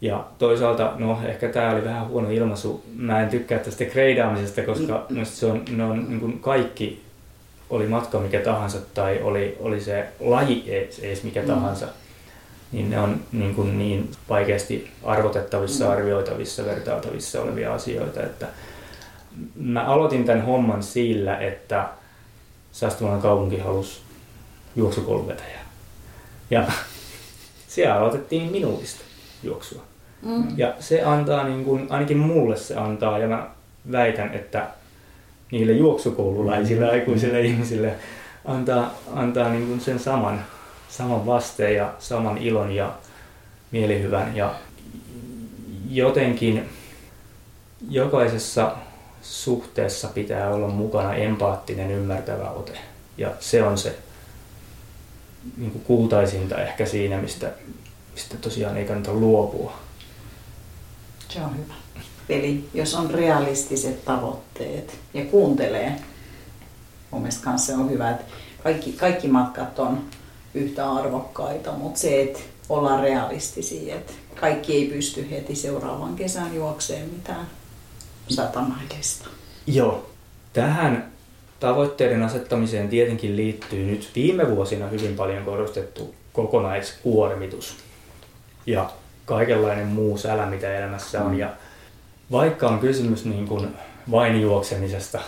Ja toisaalta, no ehkä tää oli vähän huono ilmaisu, mä en tykkää tästä kreidaamisesta, koska mm. se on, ne on niin kuin kaikki, oli matka mikä tahansa tai oli, oli se laji edes mikä mm. tahansa. Niin ne on niin, kuin niin vaikeasti arvotettavissa, arvioitavissa, vertailtavissa olevia asioita. Että mä aloitin tämän homman sillä, että Sastamalan kaupunki halusi juoksukouluvetäjää. Ja siellä aloitettiin minuutista juoksua. Mm. Ja se antaa, niin kuin, ainakin mulle se antaa, ja mä väitän, että niille juoksukoululaisille mm. aikuisille ihmisille antaa, antaa niin kuin sen saman. Saman vasteen ja saman ilon ja mielihyvän, ja jotenkin jokaisessa suhteessa pitää olla mukana empaattinen, ymmärtävä ote. Ja se on se niin kuin kultaisinta ehkä siinä, mistä, mistä tosiaan ei kannata luopua. Se on hyvä. Eli jos on realistiset tavoitteet ja kuuntelee, mun mielestä kanssa on hyvä, että kaikki, kaikki matkat on yhtä arvokkaita, mutta se, että ollaan realistisia, että kaikki ei pysty heti seuraavan kesän juokseen mitään satamaidesta. Joo. Tähän tavoitteiden asettamiseen tietenkin liittyy nyt viime vuosina hyvin paljon korostettu kokonaiskuormitus ja kaikenlainen muu sälä, mitä elämässä on. Ja vaikka on kysymys niin kuin vain juoksemisesta,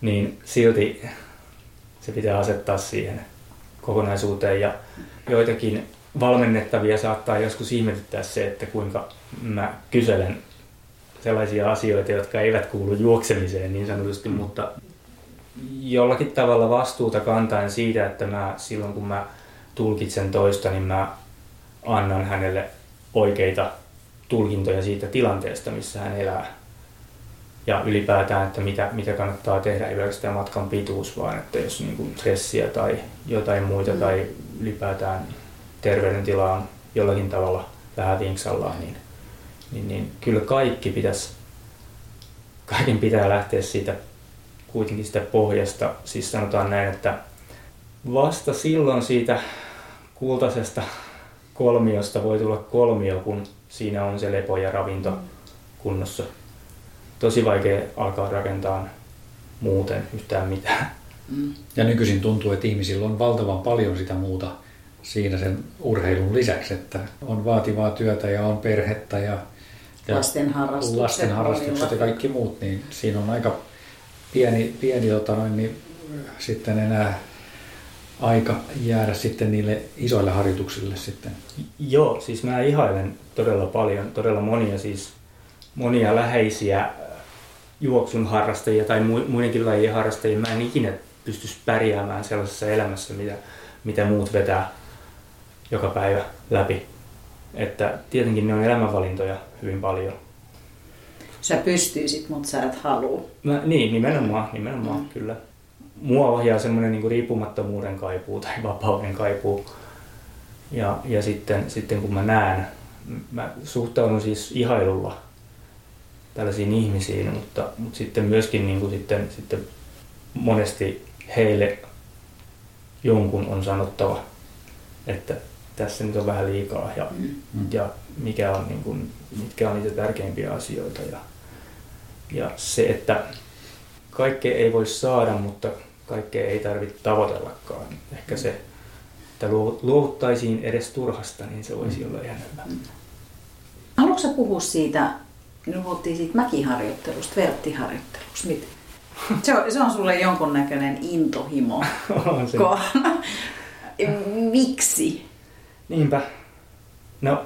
niin silti se pitää asettaa siihen kokonaisuuteen, ja joitakin valmennettavia saattaa joskus ihmetyttää se, että kuinka mä kyselen sellaisia asioita, jotka eivät kuulu juoksemiseen niin sanotusti, mutta jollakin tavalla vastuuta kantaen siitä, että mä silloin kun mä tulkitsen toista, niin mä annan hänelle oikeita tulkintoja siitä tilanteesta, missä hän elää. Ja ylipäätään, että mitä, mitä kannattaa tehdä, ei pelkästään matkan pituus, vaan että jos niin kuin stressiä tai jotain muita mm. tai ylipäätään terveydentila on jollakin tavalla vähän vinksallaan, niin, niin, niin kyllä kaikki pitäisi, kaiken pitää lähteä siitä kuitenkin sitä pohjasta. Siis sanotaan näin, että vasta silloin siitä kultaisesta kolmiosta voi tulla kolmio, kun siinä on se lepo ja ravinto kunnossa. Tosi vaikea alkaa rakentaa muuten yhtään mitään. Ja nykyisin tuntuu, että ihmisillä on valtavan paljon sitä muuta siinä sen urheilun lisäksi, että on vaativaa työtä ja on perhettä ja, ja lasten harrastukset, lasten harrastukset ja kaikki muut, niin siinä on aika pieni, pieni tota noin, niin sitten enää aika jäädä sitten niille isoille harjoituksille sitten. Joo, siis mä ihailen todella paljon, todella monia siis monia läheisiä juoksun harrastajia tai muidenkin lajien harrastajia. Mä en ikinä pystyisi pärjäämään sellaisessa elämässä, mitä, mitä muut vetää joka päivä läpi. Että tietenkin ne on elämänvalintoja hyvin paljon. Sä pystyisit, mutta sä et halua. Mä, niin, nimenomaan, nimenomaan mm. kyllä. Mua ohjaa semmoinen niin kuin riippumattomuuden kaipuu tai vapauden kaipuu. Ja, ja sitten, sitten kun mä näen, mä suhtaudun siis ihailulla tällaisiin ihmisiin, mutta, mutta sitten myöskin niin kuin sitten, sitten monesti heille jonkun on sanottava, että tässä nyt on vähän liikaa ja, mm. ja mikä on, niin kuin, mitkä on niitä tärkeimpiä asioita. Ja, ja se, että kaikkea ei voi saada, mutta kaikkea ei tarvitse tavoitellakaan. Ehkä se, että luovuttaisiin edes turhasta, niin se voisi olla ihan hyvä. Haluatko puhua siitä? Nyt puhuttiin siitä mäkiharjoittelusta, verttiharjoittelusta. Se on, se on sulle jonkunnäköinen intohimo. On se. Miksi? Niinpä. No,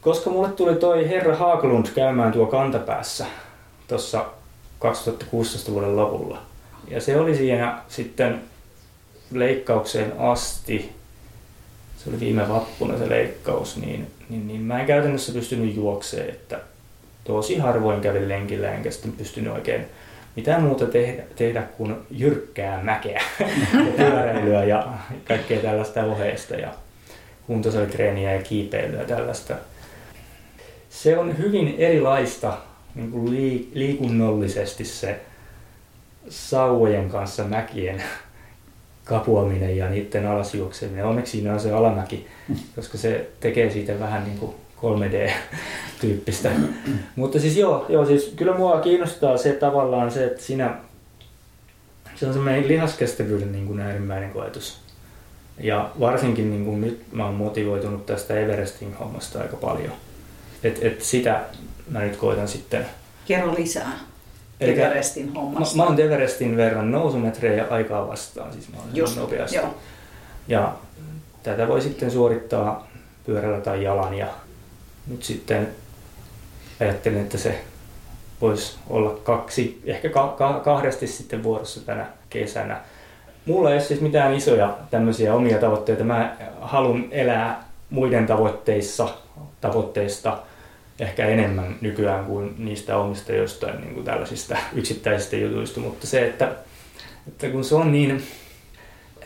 koska mulle tuli toi herra Haaglund käymään tuo kantapäässä tuossa kaksituhattakuusitoista vuoden lopulla. Ja se oli siinä sitten leikkaukseen asti, se oli viime vappuna se leikkaus, niin, niin, niin mä en käytännössä pystynyt juokseen, että tosi harvoin kävin lenkillä, enkä sitten pystynyt oikein mitään muuta tehdä, tehdä kuin jyrkkää mäkeä ja pyöräilyä ja kaikkea tällaista oheista. Ja kuntosalitreeniä ja kiipeilyä ja tällaista. Se on hyvin erilaista niin kuin liikunnollisesti se sauvojen kanssa mäkien kapuaminen ja niiden alas juokseminen. Onneksi siinä on se alamäki, koska se tekee siitä vähän niin kuin kolme D-tyyppistä. Mutta siis joo, joo siis kyllä mua kiinnostaa se tavallaan se, että siinä se on semmoinen lihaskestävyyden niin kuin äärimmäinen koetus. Ja varsinkin niin kuin nyt mä oon motivoitunut tästä Everestin hommasta aika paljon. Et, et sitä mä nyt koitan sitten. Kerro lisää Elikkä, Everestin hommasta. Mä, mä oon Everestin verran nousumetrejä aikaa vastaan, siis mä oon just nopeasti. Joo. Ja tätä voi sitten suorittaa pyörällä tai jalan. Ja nyt sitten ajattelin, että se voisi olla kaksi, ehkä ka- kahdesti sitten vuorossa tänä kesänä. Mulla ei ole siis mitään isoja tämmöisiä omia tavoitteita. Mä haluan elää muiden tavoitteissa, tavoitteista ehkä enemmän nykyään kuin niistä omista jostain niin kuin tällaisista yksittäisistä jutuista. Mutta se, että, että kun se on niin,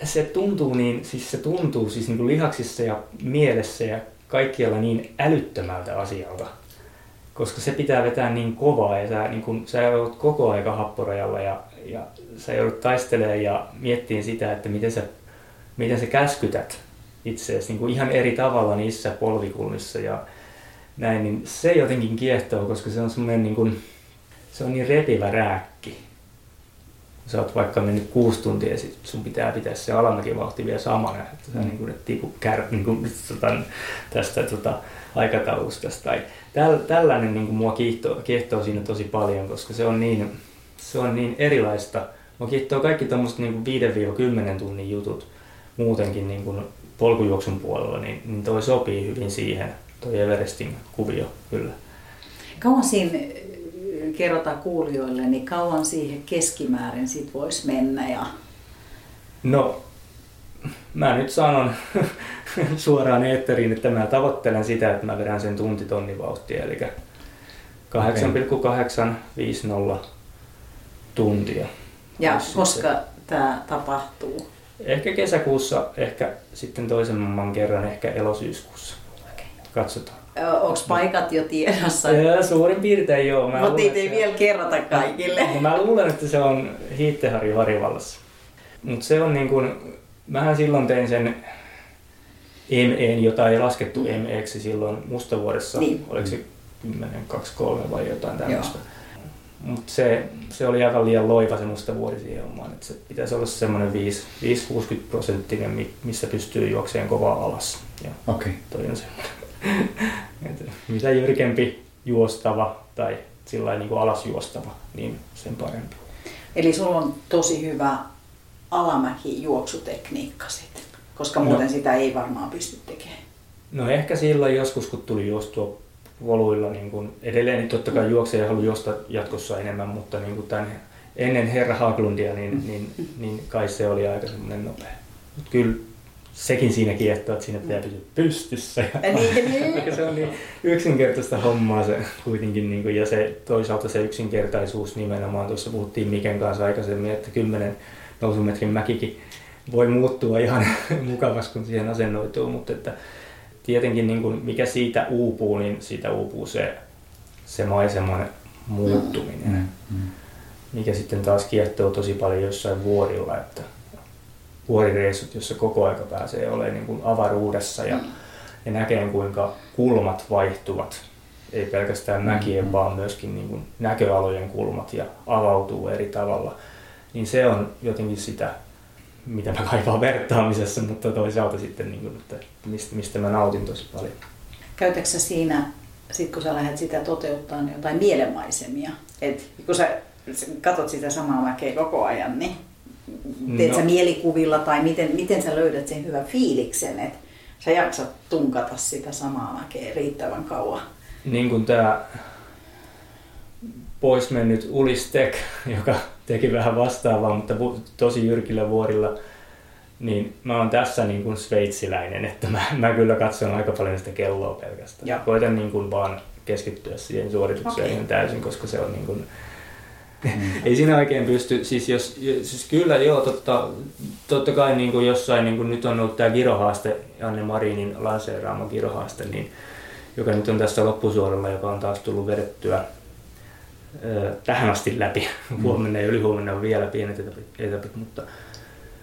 se tuntuu niin, siis se tuntuu siis niin kuin lihaksissa ja mielessä ja kaikkialla niin älyttömältä asialta. Koska se pitää vetää niin kovaa ja sä, niin kun, sä joudut koko aika happorajalla ja, ja sä joudut taistelemaan ja miettimään sitä, että miten sä, miten sä käskytät itseäsi niin ihan eri tavalla niissä polvikulmissa ja näin, niin se jotenkin kiehtoo, koska se on semmoinen niin kun, se on niin repivä rääkki. Kun sä oot vaikka mennyt kuusi tuntia ja sit sun pitää pitää se alamäkivauhti vielä samana, että sä niin kun, et tipu kär, niin kun, tota, tästä tota, aikataulusta tai tällainen niin kuin mua kiehtoo, kiehtoo siinä tosi paljon, koska se on niin, se on niin erilaista. Mua kiehtoo kaikki tommoset niin kuin viidestä kymmeneen tunnin jutut muutenkin niin kuin polkujuoksun puolella, niin, niin toi sopii hyvin siihen, toi Everestin kuvio kyllä. Kauan siinä, kerrotaan kuulijoille, niin kauan siihen keskimäärin sit voisi mennä? Ja... No, mä nyt sanon suoraan eetteriin, että mä tavoittelen sitä, että mä vedän sen tunti tonni vauhtia, eli kahdeksan pilkku kahdeksansataaviisikymmentä tuntia. Ja koska tämä tapahtuu? Ehkä kesäkuussa, ehkä sitten toisemman kerran, ehkä elosyyskuussa. Okay. Katsotaan. Onko paikat jo tiedossa? Ja, suurin piirtein joo. Mutta niitä ei vielä kerrota kaikille. Mä luulen, että se on Hiitteharju Harjavallassa. Mutta se on niin kuin... Mähän silloin tein sen M E:n, jota ei laskettu M E:ksi silloin Mustavuoressa, niin. Oliko se kymmenen kaksikymmentäkolme vai jotain tämmöistä. Mutta se, se oli aivan liian loiva se Mustavuori siihen omaan, että se pitäisi olla semmoinen viisikymmentä kuusikymmentä prosenttinen, missä pystyy juokseen kovaa alas. Okei. Toi on semmoinen, mitä jyrkempi juostava tai sillain niin kuin alas juostava, niin sen parempi. Eli sulla on tosi hyvä... alamäki juoksutekniikka sitten, koska muuten no, sitä ei varmaan pysty tekemään. No ehkä silloin joskus, kun tuli juostua voluilla, niin kun edelleen niin totta kai juoksee ja haluaa juosta jatkossa enemmän, mutta niin kuin tämän, ennen herra Haglundia, niin, niin, niin kai se oli aika semmoinen nopea. Mutta kyllä sekin siinä kiehtoo, että siinä pitää pysyä pystyssä. Ja niin. Se on niin yksinkertaista hommaa se kuitenkin. Niin kun, ja se, toisaalta se yksinkertaisuus nimenomaan, tuossa puhuttiin Miken kanssa aikaisemmin, että kymmenen nousumetrin mäkikin voi muuttua ihan mukavasti, kun siihen asennoituu, mutta että tietenkin niin kuin mikä siitä uupuu, niin siitä uupuu se, se maiseman muuttuminen, mikä sitten taas kiehtoo tosi paljon jossain vuorilla, että vuorireissut, jossa koko aika pääsee olemaan niin kuin avaruudessa ja, ja näkee kuinka kulmat vaihtuvat, ei pelkästään mäkien, vaan myöskin niin kuin näköalojen kulmat ja avautuu eri tavalla. Niin se on jotenkin sitä, mitä mä kaipaan vertaamisessa, mutta toisaalta sitten, niin kuin, että mistä mä nautin tosi paljon. Käytätkö sä siinä, sit kun sä lähdet sitä toteuttamaan, jotain mielenmaisemia? Et kun sä katot sitä samaa mäkeä koko ajan, niin teet no. sä mielikuvilla tai miten, miten sä löydät sen hyvän fiiliksen, että sä jaksat tunkata sitä samaa mäkeä riittävän kauan? Niin kuin tää pois mennyt Ueli Steck, joka teki vähän vastaavaa, mutta tosi jyrkillä vuorilla, niin mä oon tässä niin kuin sveitsiläinen, että mä, mä kyllä katson aika paljon sitä kelloa pelkästään. Koitan niin kuin vaan keskittyä siihen suoritukseen okay. ihan täysin, koska se on niin kuin, Ei siinä oikein pysty, siis, jos, siis kyllä joo, totta, totta kai niin kuin jossain, niin kuin nyt on ollut tämä girohaaste, Anne Marinin lanseeraama girohaaste, niin, joka nyt on tässä loppusuoralla, joka on taas tullut vedettyä ö, tähän asti läpi, mm. huomenna ja ylihuomenna on vielä pienet etapit, etapit mutta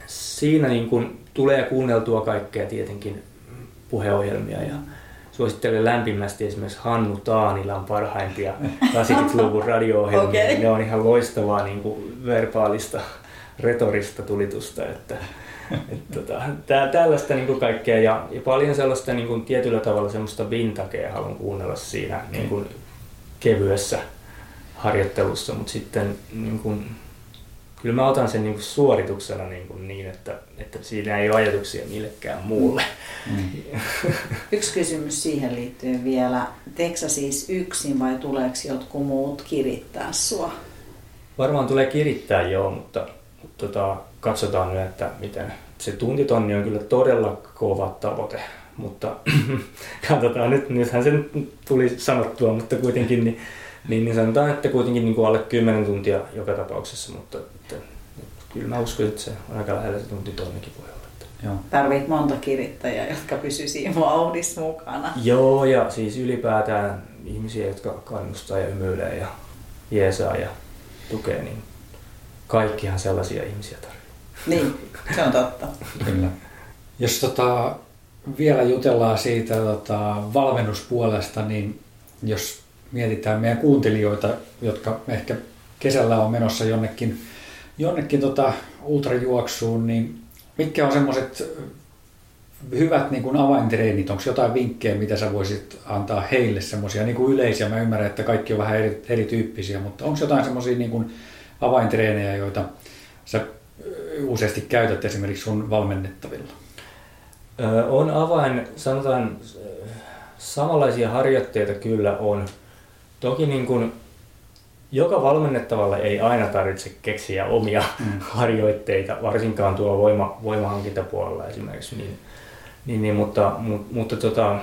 siinä niin kuin tulee kuunneltua kaikkea tietenkin puheohjelmia ja suosittelen lämpimästi esimerkiksi Hannu Taanilan parhaimpia Lasikitsluvun radio-ohjelmia. Okay. Ne on ihan loistavaa niin kuin verbaalista, retorista tulitusta. Että, et, tota, tä, tällaista niin kuin kaikkea ja, ja paljon sellaista niin kuin tietyllä tavalla semmoista vintagea haluan kuunnella siinä niin kuin kevyessä harjoittelussa. Mutta sitten niin kuin, kyllä mä otan sen niin kuin suorituksena niin, kuin niin että, että siinä ei ole ajatuksia millekään muulle. Mm. Yksi kysymys siihen liittyen vielä. Teetkö sä siis yksin vai tuleeko jotkut muut kirittää sua? Varmaan tulee kirittää joo, mutta, mutta tota, katsotaan nyt, että miten. Se tuntitonni on kyllä todella kova tavoite, mutta katsotaan nyt, nythän se tuli sanottua, mutta kuitenkin niin, Niin, niin sanotaan, että kuitenkin niin kuin alle kymmenen tuntia joka tapauksessa, mutta että, kyllä mä uskon, että se on aika lähellä se tunti tonnikin voi olla. Tarvit monta kirittäjää, jotka pysyy siinä vauhdissa mukana. Joo, ja siis ylipäätään ihmisiä, jotka kannustaa ja hymyilee ja jeesaa ja tukee, niin kaikkihan sellaisia ihmisiä tarvitsee. Niin, se on totta. Kyllä. Jos tota, vielä jutellaan siitä tota, valmennuspuolesta, niin jos mietitään meidän kuuntelijoita, jotka ehkä kesällä on menossa jonnekin, jonnekin tota ultrajuoksuun, niin mitkä on semmoiset hyvät niin kuin avaintreenit? Onko jotain vinkkejä, mitä sä voisit antaa heille semmoisia niin kuin yleisiä? Mä ymmärrän, että kaikki on vähän eri, erityyppisiä, mutta onko jotain semmoisia niin kuin avaintreenejä, joita sä useasti käytät esimerkiksi sun valmennettavilla? Öö, on avain, sanotaan... Samanlaisia harjoitteita kyllä on. Toki niin kuin joka valmennettavalla ei aina tarvitse keksiä omia mm. harjoitteita, varsinkaan tuo voima, voimahankintapuolella esimerkiksi. Niin, niin, niin, mutta mut, mutta, tota,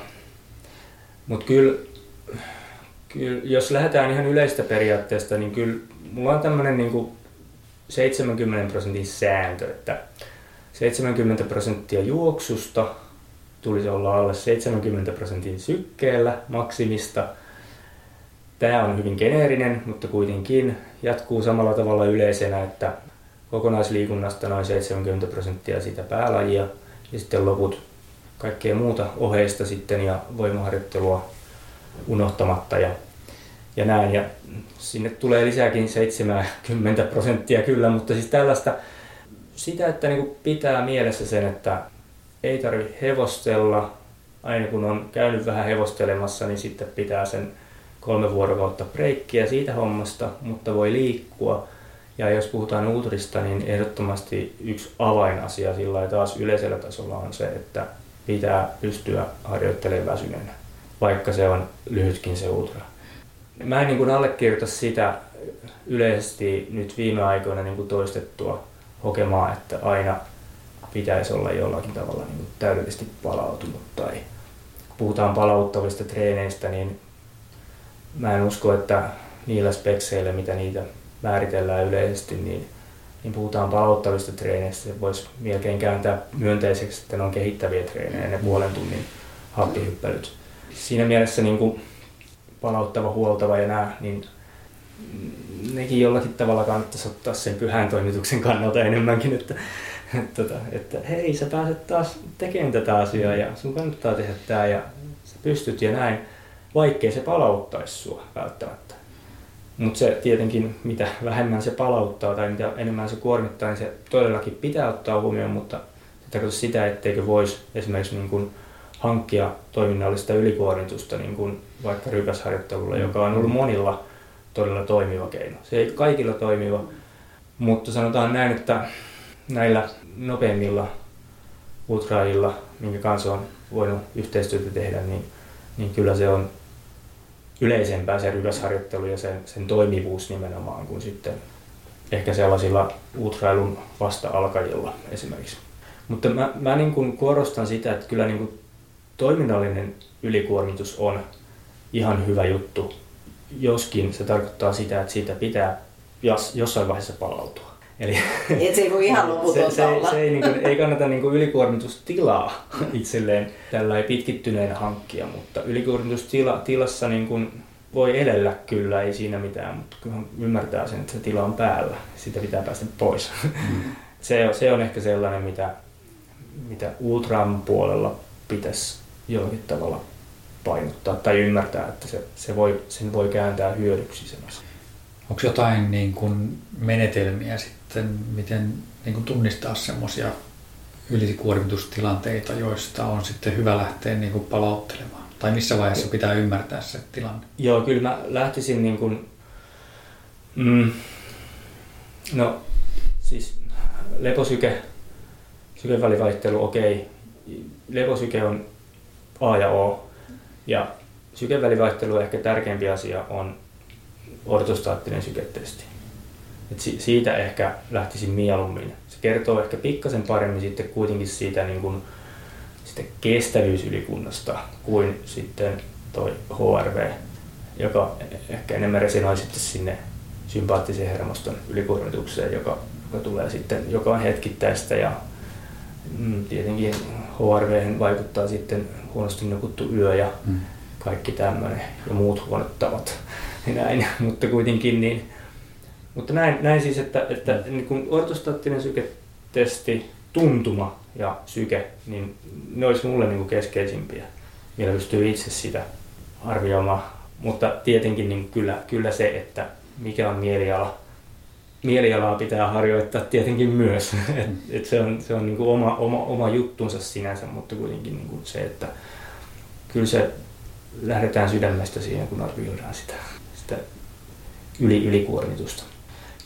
mut kyllä, kyllä, jos lähdetään ihan yleistä periaatteesta, niin kyllä mulla on tämmöinen niin kuin seitsemänkymmenen prosentin sääntö, että seitsemänkymmentä prosenttia juoksusta tulisi olla alle seitsemänkymmenen prosentin sykkeellä maksimista. Tämä on hyvin geneerinen, mutta kuitenkin jatkuu samalla tavalla yleisenä, että kokonaisliikunnasta noin seitsemänkymmentä prosenttia siitä päälajia ja sitten loput kaikkea muuta oheista sitten ja voimaharjoittelua unohtamatta ja, ja näin. Ja sinne tulee lisääkin seitsemänkymmentä prosenttia kyllä, mutta siis tällaista sitä, että niinku pitää mielessä sen, että ei tarvitse hevostella. Aina kun on käynyt vähän hevostelemassa, niin sitten pitää sen kolme vuorokautta breikkiä siitä hommasta, mutta voi liikkua. Ja jos puhutaan ultrista, niin ehdottomasti yksi avainasia sillä lailla taas yleisellä tasolla on se, että pitää pystyä harjoittelemaan väsyneenä, vaikka se on lyhytkin se ultra. Mä en niin kuin allekirjoita sitä yleisesti nyt viime aikoina niin kuin toistettua hokemaa, että aina pitäisi olla jollakin tavalla niin kuin täydellisesti palautunut. Tai kun puhutaan palauttavista treeneistä, niin mä en usko, että niillä spekseillä, mitä niitä määritellään yleisesti, niin, niin puhutaan palauttavista treeneistä. Se voisi melkein kääntää myönteiseksi, että ne on kehittäviä treenejä, ne puolen tunnin happihyppelyt. Siinä mielessä niin kuin palauttava, huoltava ja nämä, niin nekin jollakin tavalla kannattaisi ottaa sen pyhän toimituksen kannalta enemmänkin, että Tota, että hei, sä pääset taas tekemään tätä asiaa ja sun kannattaa tehdä tää ja sä pystyt ja näin, vaikkei se palauttaisi sua välttämättä. Mutta se tietenkin, mitä vähemmän se palauttaa tai mitä enemmän se kuormittaa, niin se todellakin pitää ottaa huomioon, mutta se tarkoittaa sitä, etteikö voisi esimerkiksi niin kun hankkia toiminnallista ylikuormitusta niin kun vaikka rypäsharjoittelulla, joka on ollut monilla todella toimiva keino. Se ei kaikilla toimiva, mutta sanotaan näin, että näillä nopeimmilla ultraajilla, minkä kanssa on voinut yhteistyötä tehdä, niin, niin kyllä se on yleisempää se rypäsharjoittelu ja sen, sen toimivuus nimenomaan kuin sitten ehkä sellaisilla ultrailun vasta-alkajilla esimerkiksi. Mutta mä, mä niin kuin korostan sitä, että kyllä niin kuin toiminnallinen ylikuormitus on ihan hyvä juttu, joskin se tarkoittaa sitä, että siitä pitää jos, jossain vaiheessa palautua. Eli et se ei voi ihan loputonta olla. Se, se, se ei, niin kuin, ei kannata niin kuin ylikuormitustilaa itselleen tällainen pitkittyneenä hankkia, mutta ylikuormitustilassa niin kuin voi edellä kyllä, ei siinä mitään, mutta kyllähän ymmärtää sen, että se tila on päällä. Sitä pitää päästä pois. Mm. Se, se on ehkä sellainen, mitä, mitä ultran puolella pitäisi jollakin tavalla painottaa tai ymmärtää, että se, se voi, sen voi kääntää hyödyksi sen asian. Onko jotain niin kuin menetelmiä sitten, miten niin kuin tunnistaa semmoisia ylikuormitustilanteita, joista on sitten hyvä lähteä niin kuin palauttelemaan? Tai missä vaiheessa pitää ymmärtää se tilanne? Joo, kyllä mä lähtisin niin kuin, mm, no siis leposyke, sykevälivaihtelu, okei. Leposyke on A ja O. Ja sykevälivaihtelu ehkä tärkeämpi asia on ortostaattinen syketesti. Et si- siitä ehkä lähtisin mieluummin. Se kertoo ehkä pikkasen paremmin sitten kuitenkin siitä niin kuin sitten kestävyysylikunnasta kuin sitten toi H R V, joka ehkä enemmän resonoi sitten sinne sympaattisen hermoston ylikuormitukseen, joka, joka tulee sitten, joka on hetkittäistä ja mm, tietenkin H R V vaikuttaa sitten huonosti nukuttu yö ja mm. kaikki tämmöinen ja muut huonot tavat. Näin, mutta kuitenkin niin. Mutta näin, näin siis, että, että niin kun ortostaattinen syketesti, tuntuma ja syke, niin ne olisi mulle niin kuin keskeisimpiä, millä pystyy itse sitä arvioimaan. Mutta tietenkin niin kyllä, kyllä se, että mikä on mieliala. Mielialaa pitää harjoittaa tietenkin myös. Et, et se on, se on niin kuin oma, oma, oma juttunsa sinänsä, mutta kuitenkin niin kuin se, että kyllä se lähdetään sydämestä siihen, kun arvioidaan sitä, sitä yli, ylikuormitusta.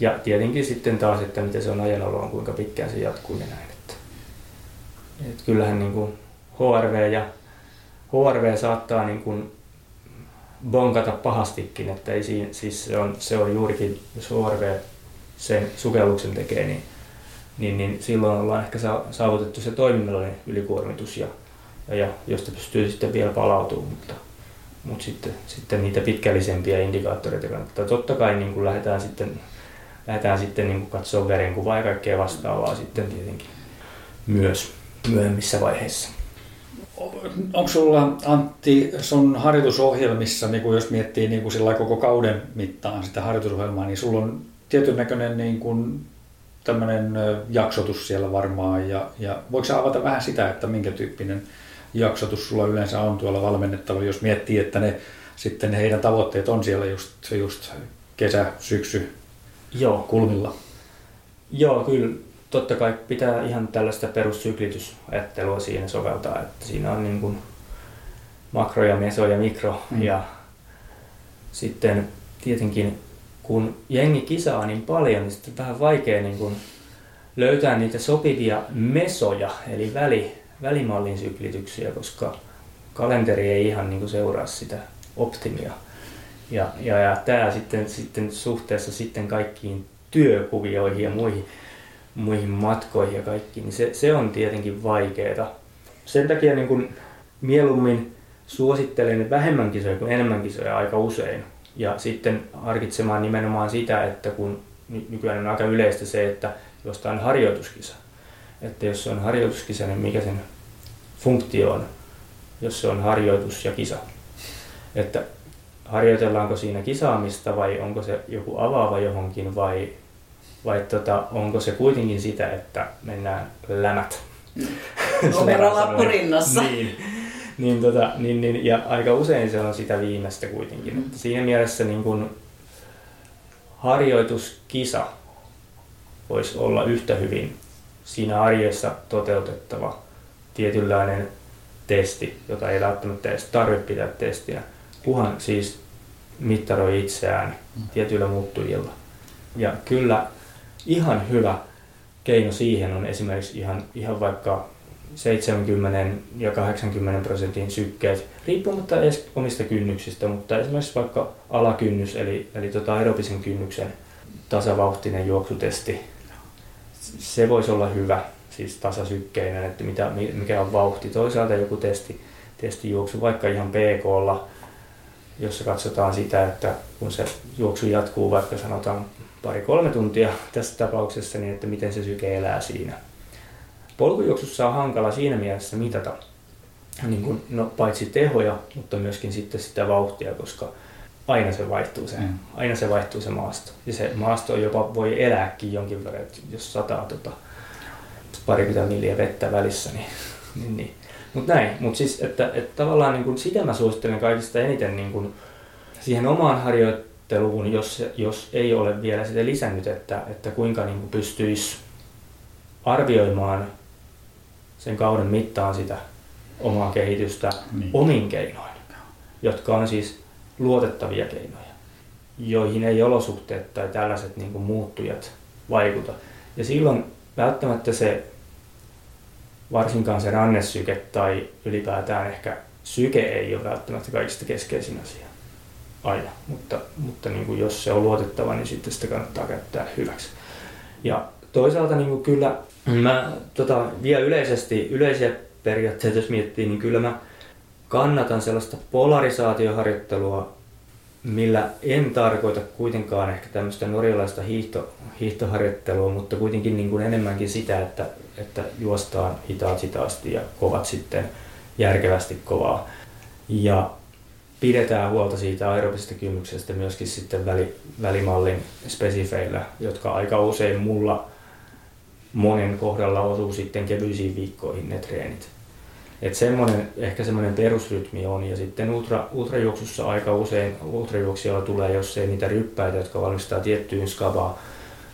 Ja tietenkin sitten taas, että mitä se on ajanoloon, kuinka pitkään se jatkuu ja näin. Että, että kyllähän niin kuin H R V ja H R V saattaa niin kuin bonkata pahastikin, että ei siinä, siis se on, se on juurikin, jos H R V sen sukelluksen tekee, niin, niin, niin silloin ollaan ehkä saavutettu se toiminnallinen ylikuormitus ja, ja josta pystyy sitten vielä palautumaan, mutta, mutta sitten, sitten niitä pitkällisempiä indikaattoreita kannattaa. Totta kai niin kun lähdetään sitten Lähdetään sitten niin katsomaan verenkuvaa ja kaikkea vastaavaa sitten tietenkin myös myöhemmissä vaiheissa. Onko sulla, Antti, sun harjoitusohjelmissa, niin jos miettii niin koko kauden mittaan sitä harjoitusohjelmaa, niin sulla on tietyn näköinen niin kuin tämmöinen jaksotus siellä varmaan. Ja, ja voiko sä avata vähän sitä, että minkä tyyppinen jaksotus sulla yleensä on tuolla valmennettava, jos miettii, että ne sitten heidän tavoitteet on siellä just, just kesä, syksy, Joo, kulmilla. Joo, kyllä totta kai pitää ihan tällaista perussyklitysajattelua siihen soveltaa, että siinä on niin kuin makro ja meso ja mikro mm. ja sitten tietenkin kun jengi kisaa niin paljon, niin sitten vähän vaikea niin kuin löytää niitä sopivia mesoja eli väli, välimallin syklityksiä, koska kalenteri ei ihan niin kuin seuraa sitä optimia. Ja, ja, ja tämä sitten, sitten suhteessa sitten kaikkiin työkuvioihin ja muihin, muihin matkoihin ja kaikkiin, niin se, se on tietenkin vaikeaa. Sen takia niin kun mieluummin suosittelen vähemmän kisoja kuin enemmän kisoja aika usein. Ja sitten harkitsemaan nimenomaan sitä, että kun nykyään on aika yleistä se, että jos tämä on harjoituskisa. Että jos se on harjoituskisa, niin mikä sen funktio on, jos se on harjoitus ja kisa. Että harjoitellaanko siinä kisaamista vai onko se joku avaava johonkin vai, vai tota, onko se kuitenkin sitä, että mennään lämät. Operalappu rinnassa. niin, niin, tota, niin, niin, ja aika usein se on sitä viimeistä kuitenkin. Mm. Että siinä mielessä niin kun harjoituskisa voisi olla yhtä hyvin siinä arjessa toteutettava tietynlainen testi, jota ei välttämättä edes tarvitse pitää testinä. Kuhan siis mittaroi itseään tietyillä muuttujilla. Ja kyllä ihan hyvä keino siihen on esimerkiksi ihan, ihan vaikka seitsemänkymmentä ja kahdeksankymmentä prosentin sykkeet, riippumatta edes omista kynnyksistä, mutta esimerkiksi vaikka alakynnys, eli, eli tota aerobisen kynnyksen tasavauhtinen juoksutesti, se voisi olla hyvä, siis tasasykkeinen, että mitä, mikä on vauhti. Toisaalta joku testi, testijuoksu vaikka ihan pee koolla, jossa katsotaan sitä, että kun se juoksu jatkuu vaikka sanotaan pari-kolme tuntia tässä tapauksessa, niin että miten se syke elää siinä. Polkujuoksussa on hankala siinä mielessä mitata niin kun, no, paitsi tehoja, mutta myöskin sitten sitä vauhtia, koska aina se vaihtuu se, mm. aina se, vaihtuu se maasto. Ja se maasto jopa voi elääkin jonkin verran, jos sataa tota, parikymmentä milliä vettä välissä. Niin, niin, niin. Mutta näin, Mut siis, että, että tavallaan niin kun sitä mä suosittelen kaikista eniten niin kun siihen omaan harjoitteluun, jos, jos ei ole vielä sitä lisännyt, että, että kuinka niin kun pystyisi arvioimaan sen kauden mittaan sitä omaa kehitystä niin. omin keinoin, jotka on siis luotettavia keinoja, joihin ei olosuhteet tai tällaiset niin kuin muuttujat vaikuta. Ja silloin välttämättä se, varsinkaan se rannesyke tai ylipäätään ehkä syke ei ole välttämättä kaikista keskeisin asia aina, mutta, mutta niin kuin jos se on luotettava, niin sitten sitä kannattaa käyttää hyväksi. Ja toisaalta niin kuin kyllä mä tota, vielä yleisesti, yleisiä periaatteita jos miettii, niin kyllä mä kannatan sellaista polarisaatioharjoittelua, millä en tarkoita kuitenkaan ehkä tämmöistä norjalaista hiihto, hiihtoharjoittelua, mutta kuitenkin niin kuin enemmänkin sitä, että, että juostaan hitaat hitaasti ja kovat sitten järkevästi kovaa. Ja pidetään huolta siitä aerobisesta kynnyksestä myöskin sitten väli, välimallin spesifeillä, jotka aika usein mulla monen kohdalla osuu sitten kevyisiin viikkoihin ne treenit. Että semmoinen, ehkä semmoinen perusrytmi on, ja sitten ultra, ultrajuoksussa aika usein ultrajuoksijalla tulee, jos ei niitä ryppäitä, jotka valmistaa tiettyyn skavaa,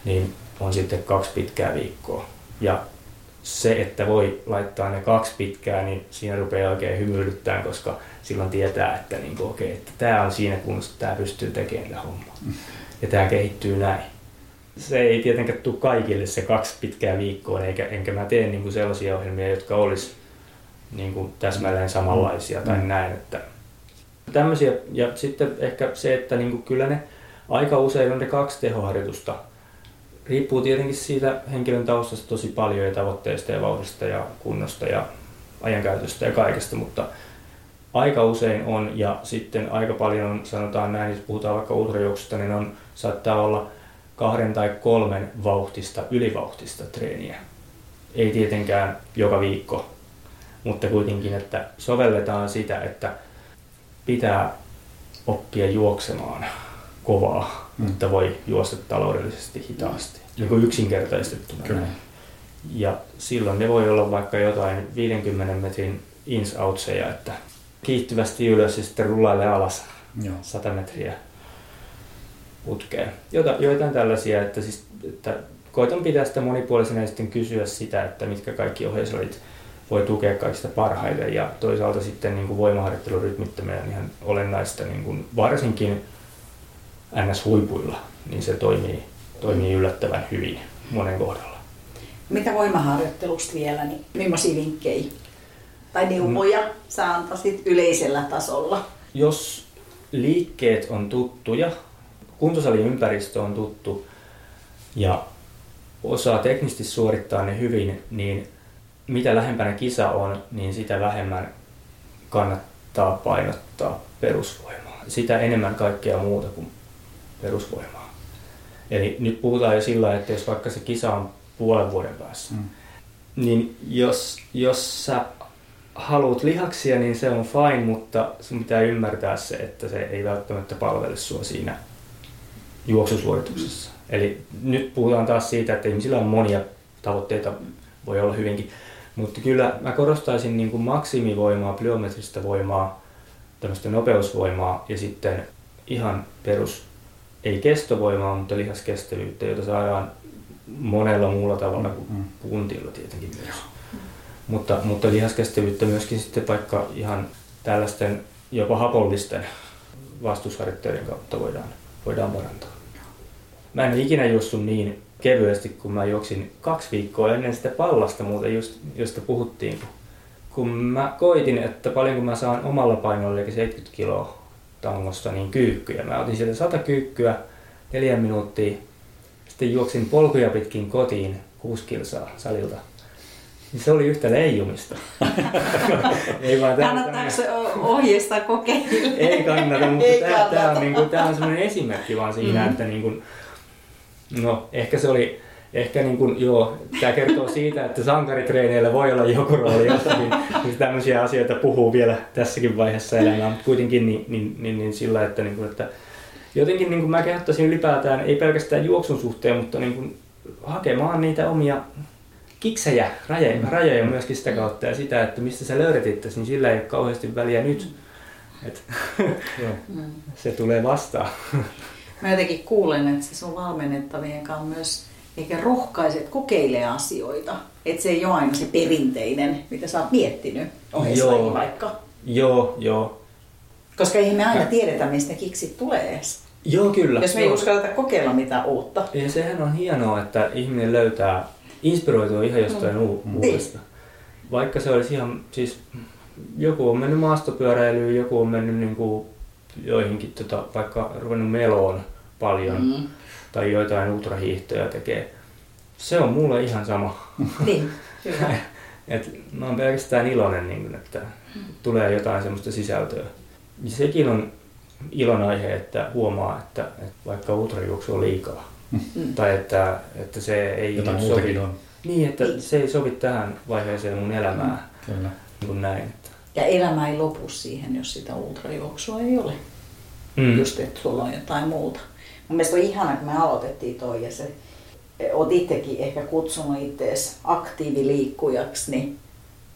niin on sitten kaksi pitkää viikkoa. Ja se, että voi laittaa ne kaksi pitkää, niin siinä rupeaa oikein hymyilyttämään, koska silloin tietää, että, niin kuin, okay, että tämä on siinä kunnossa, tämä pystyy tekemään tämä homma. Ja tämä kehittyy näin. Se ei tietenkään tule kaikille se kaksi pitkää viikkoa, eikä, enkä mä tee niin kuin sellaisia ohjelmia, jotka olisi niin kuin täsmälleen samanlaisia tai mm. näin. Että tämmöisiä. Ja sitten ehkä se, että niin kuin kyllä ne aika usein on ne kaksi tehoharjoitusta. Riippuu tietenkin siitä henkilön taustasta tosi paljon ja tavoitteista ja vauhdista ja kunnosta ja ajankäytöstä ja kaikesta, mutta aika usein on, ja sitten aika paljon on, sanotaan näin, jos puhutaan vaikka ultrajuoksusta, niin on, saattaa olla kahden tai kolmen vauhtista, ylivauhtista treeniä. Ei tietenkään joka viikko, mutta kuitenkin, että sovelletaan sitä, että pitää oppia juoksemaan kovaa, mm. mutta voi juosta taloudellisesti hitaasti, joku yksinkertaistettuna. Kyllä. Ja silloin ne voi olla vaikka jotain viidenkymmenen metrin ins-outseja, että kiihtyvästi ylös ja sitten rullaille alas. Joo. sata metriä putkeen. Jota, joitain tällaisia, että, siis, että koitan pitää sitä monipuolisena ja sitten kysyä sitä, että mitkä kaikki ohjeisolajit voi tukea kaikista parhaiten, ja toisaalta sitten niin kuin voimaharjoittelun rytmittäminen on ihan olennaista, niin kuin varsinkin N S-huipuilla, niin se toimii, toimii yllättävän hyvin monen kohdalla. Mitä voimaharjoittelusta vielä, niin millaisia vinkkejä tai neuvoja no, sä antaisit yleisellä tasolla? Jos liikkeet on tuttuja, kuntosaliympäristö on tuttu ja osaa teknisesti suorittaa ne hyvin, niin mitä lähempänä kisa on, niin sitä vähemmän kannattaa painottaa perusvoimaa. Sitä enemmän kaikkea muuta kuin perusvoimaa. Eli nyt puhutaan jo sillä, että jos vaikka se kisa on puolen vuoden päässä, mm. niin jos, jos sä haluat lihaksia, niin se on fine, mutta sun pitää ymmärtää se, että se ei välttämättä palvele sua siinä juoksusuorituksessa. Mm. Eli nyt puhutaan taas siitä, että ihmisillä on monia tavoitteita, voi olla hyvinkin, mutta kyllä mä korostaisin niin kuin maksimivoimaa, plyometristä voimaa, tämmöistä nopeusvoimaa ja sitten ihan perus, ei kestovoimaa, mutta lihaskestävyyttä, jota saadaan monella muulla tavalla kuin puntilla tietenkin myös. Mutta, mutta lihaskestävyyttä myöskin sitten vaikka ihan tällaisten jopa hapollisten vastusharjoitteiden kautta voidaan, voidaan parantaa. Mä en ikinä juossu niin kevyesti, kun mä juoksin kaksi viikkoa ennen sitä Pallasta muuten, just, josta puhuttiin. Kun mä koitin, että paljonko mä saan omalla painolla, eli seitsemänkymmentä kiloa tangossa, niin kyykkyjä. Mä otin sieltä sata kyykkyä neljä minuuttia, sitten juoksin polkuja pitkin kotiin kuusi kilsaa salilta. Se oli yhtä leijumista. Ei vaan kannattaako se ohjeistaa kokeilla? Ei kannata, mutta tämä on, niinku, on sellainen esimerkki vaan siinä, mm-hmm. että niinku, No, ehkä se oli, ehkä niin kuin, joo, tämä kertoo siitä, että sankaritreeneillä voi olla joku rooli jossakin, niin tämmöisiä asioita puhuu vielä tässäkin vaiheessa elämää, mutta kuitenkin niin, niin, niin, niin sillä, että, niin kuin, että jotenkin niin kuin mä kehottaisin ylipäätään, ei pelkästään juoksun suhteen, mutta niin kuin hakemaan niitä omia kiksejä, rajoja, rajoja myöskin sitä kautta ja sitä, että mistä sä löydät itseäsi, niin sillä ei ole kauheasti väliä nyt. Et, se tulee vastaan. Mä jotenkin kuulen, että se sun valmennettavien kanssa myös ehkä rohkaiset kokeilee asioita. Että se ei ole aina se perinteinen, mitä sä oot miettinyt oheislaji vaikka. Joo, joo. Koska eihän me aina tiedetä, mistä kiksit tulee edes. Joo, kyllä. Jos me ei uskalleta kokeilla mitään uutta. Ja sehän on hienoa, että ihminen löytää, inspiroitua ihan jostain mm. muusta. Niin. Vaikka se olisi ihan, siis joku on mennyt maastopyöräilyyn, joku on mennyt niin kuin joihinkin, tota, vaikka ruvennut meloon paljon mm. tai joitain ultrahiihtoja tekee. Se on mulle ihan sama. Niin, hyvä. Et mä oon pelkästään iloinen, niin kuin, että mm. tulee jotain semmoista sisältöä. Ja sekin on ilonaihe, että huomaa, että, että vaikka ultrajuoksu on liikaa. Mm. Tai että, että se ei jotain sovi. On. Niin, että ei. Se ei sovi tähän vaiheeseen mun elämään. Mm. Kyllä. Kun näin. Ja elämä ei lopu siihen, jos sitä ultrajuoksua ei ole. Mm. Just, että sulla on jotain muuta. Mun mielestä on ihana, kun me aloitettiin toi ja se, oot itsekin ehkä kutsunut itseäsi aktiiviliikkujaksi, niin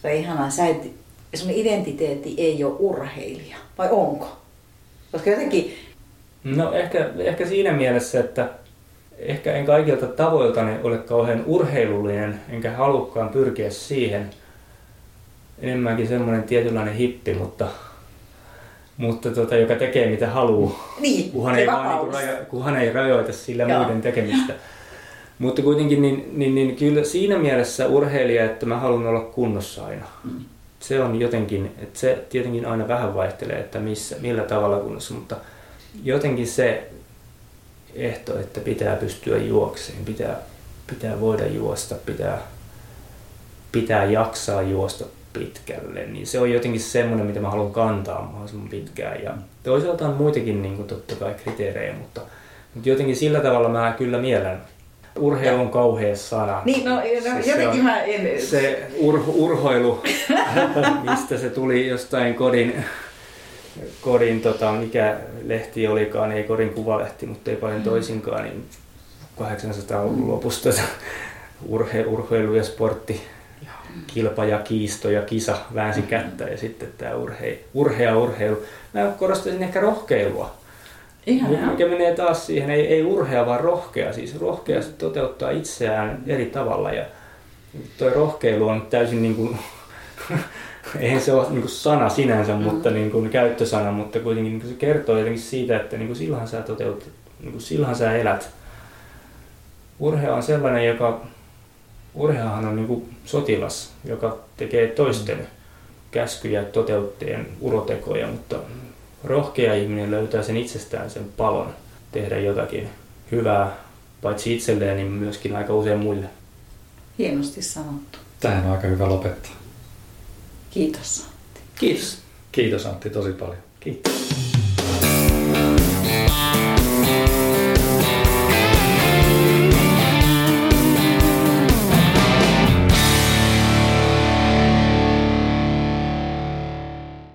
se on ihanaa. Sä et, sun identiteetti ei ole urheilija, vai onko? Koska jotenkin... No ehkä, ehkä siinä mielessä, että ehkä en kaikilta tavoiltani ole kauhean urheilullinen, enkä halukkaan pyrkiä siihen. Enemmänkin semmoinen tietynlainen hippi, mutta, mutta tota, joka tekee mitä haluaa, niin, kunhan, ei vaan, niin kuin, kunhan ei rajoita sillä Joo. muiden tekemistä. Mutta kuitenkin niin, niin, niin kyllä siinä mielessä urheilija, että mä haluan olla kunnossa aina. Mm. Se on jotenkin, että se tietenkin aina vähän vaihtelee, että missä, millä tavalla kunnossa, mutta jotenkin se ehto, että pitää pystyä juokseen, pitää, pitää voida juosta, pitää, pitää jaksaa juosta pitkälle, niin se on jotenkin semmoinen, mitä mä haluan kantaa mahdollisimman pitkään. Ja toisaalta on muitakin niin kuin totta kai kriteerejä, mutta, mutta jotenkin sillä tavalla mä kyllä mielen. Urheilu on kauhea sana. Niin, no, no siis jotenkin mä en... Se ur, urhoilu, mistä se tuli jostain kodin, kodin tota, mikä lehti olikaan, ei kodin kuvalehti, mutta ei paljon toisinkaan, niin kahdeksansadan luvun lopusta urhe, urheilu ja sportti. Kilpa ja kiisto ja kisa väänsi kättä ja sitten tämä urhei, urhea urheilu. Mä korostaisin ehkä rohkeilua, Ihanaa. Mikä menee taas siihen, ei, ei urhea vaan rohkea, siis rohkea toteuttaa itseään eri tavalla ja toi rohkeilu on täysin niin kuin, eihän se ole niin kuin sana sinänsä, mutta niin kuin käyttösana, mutta kuitenkin niin kuin se kertoo jotenkin siitä, että niin kuin silloin sä toteutat, niin kuin silloin sä elät. Urhea on sellainen, joka urheahan on niin kuin sotilas, joka tekee toisten käskyjä toteuttajien urotekoja, mutta rohkea ihminen löytää sen itsestään sen palon tehdä jotakin hyvää, paitsi itselleen, niin myöskin aika usein muille. Hienosti sanottu. Tähän on aika hyvä lopettaa. Kiitos Antti. Kiitos. Kiitos Antti tosi paljon. Kiitos.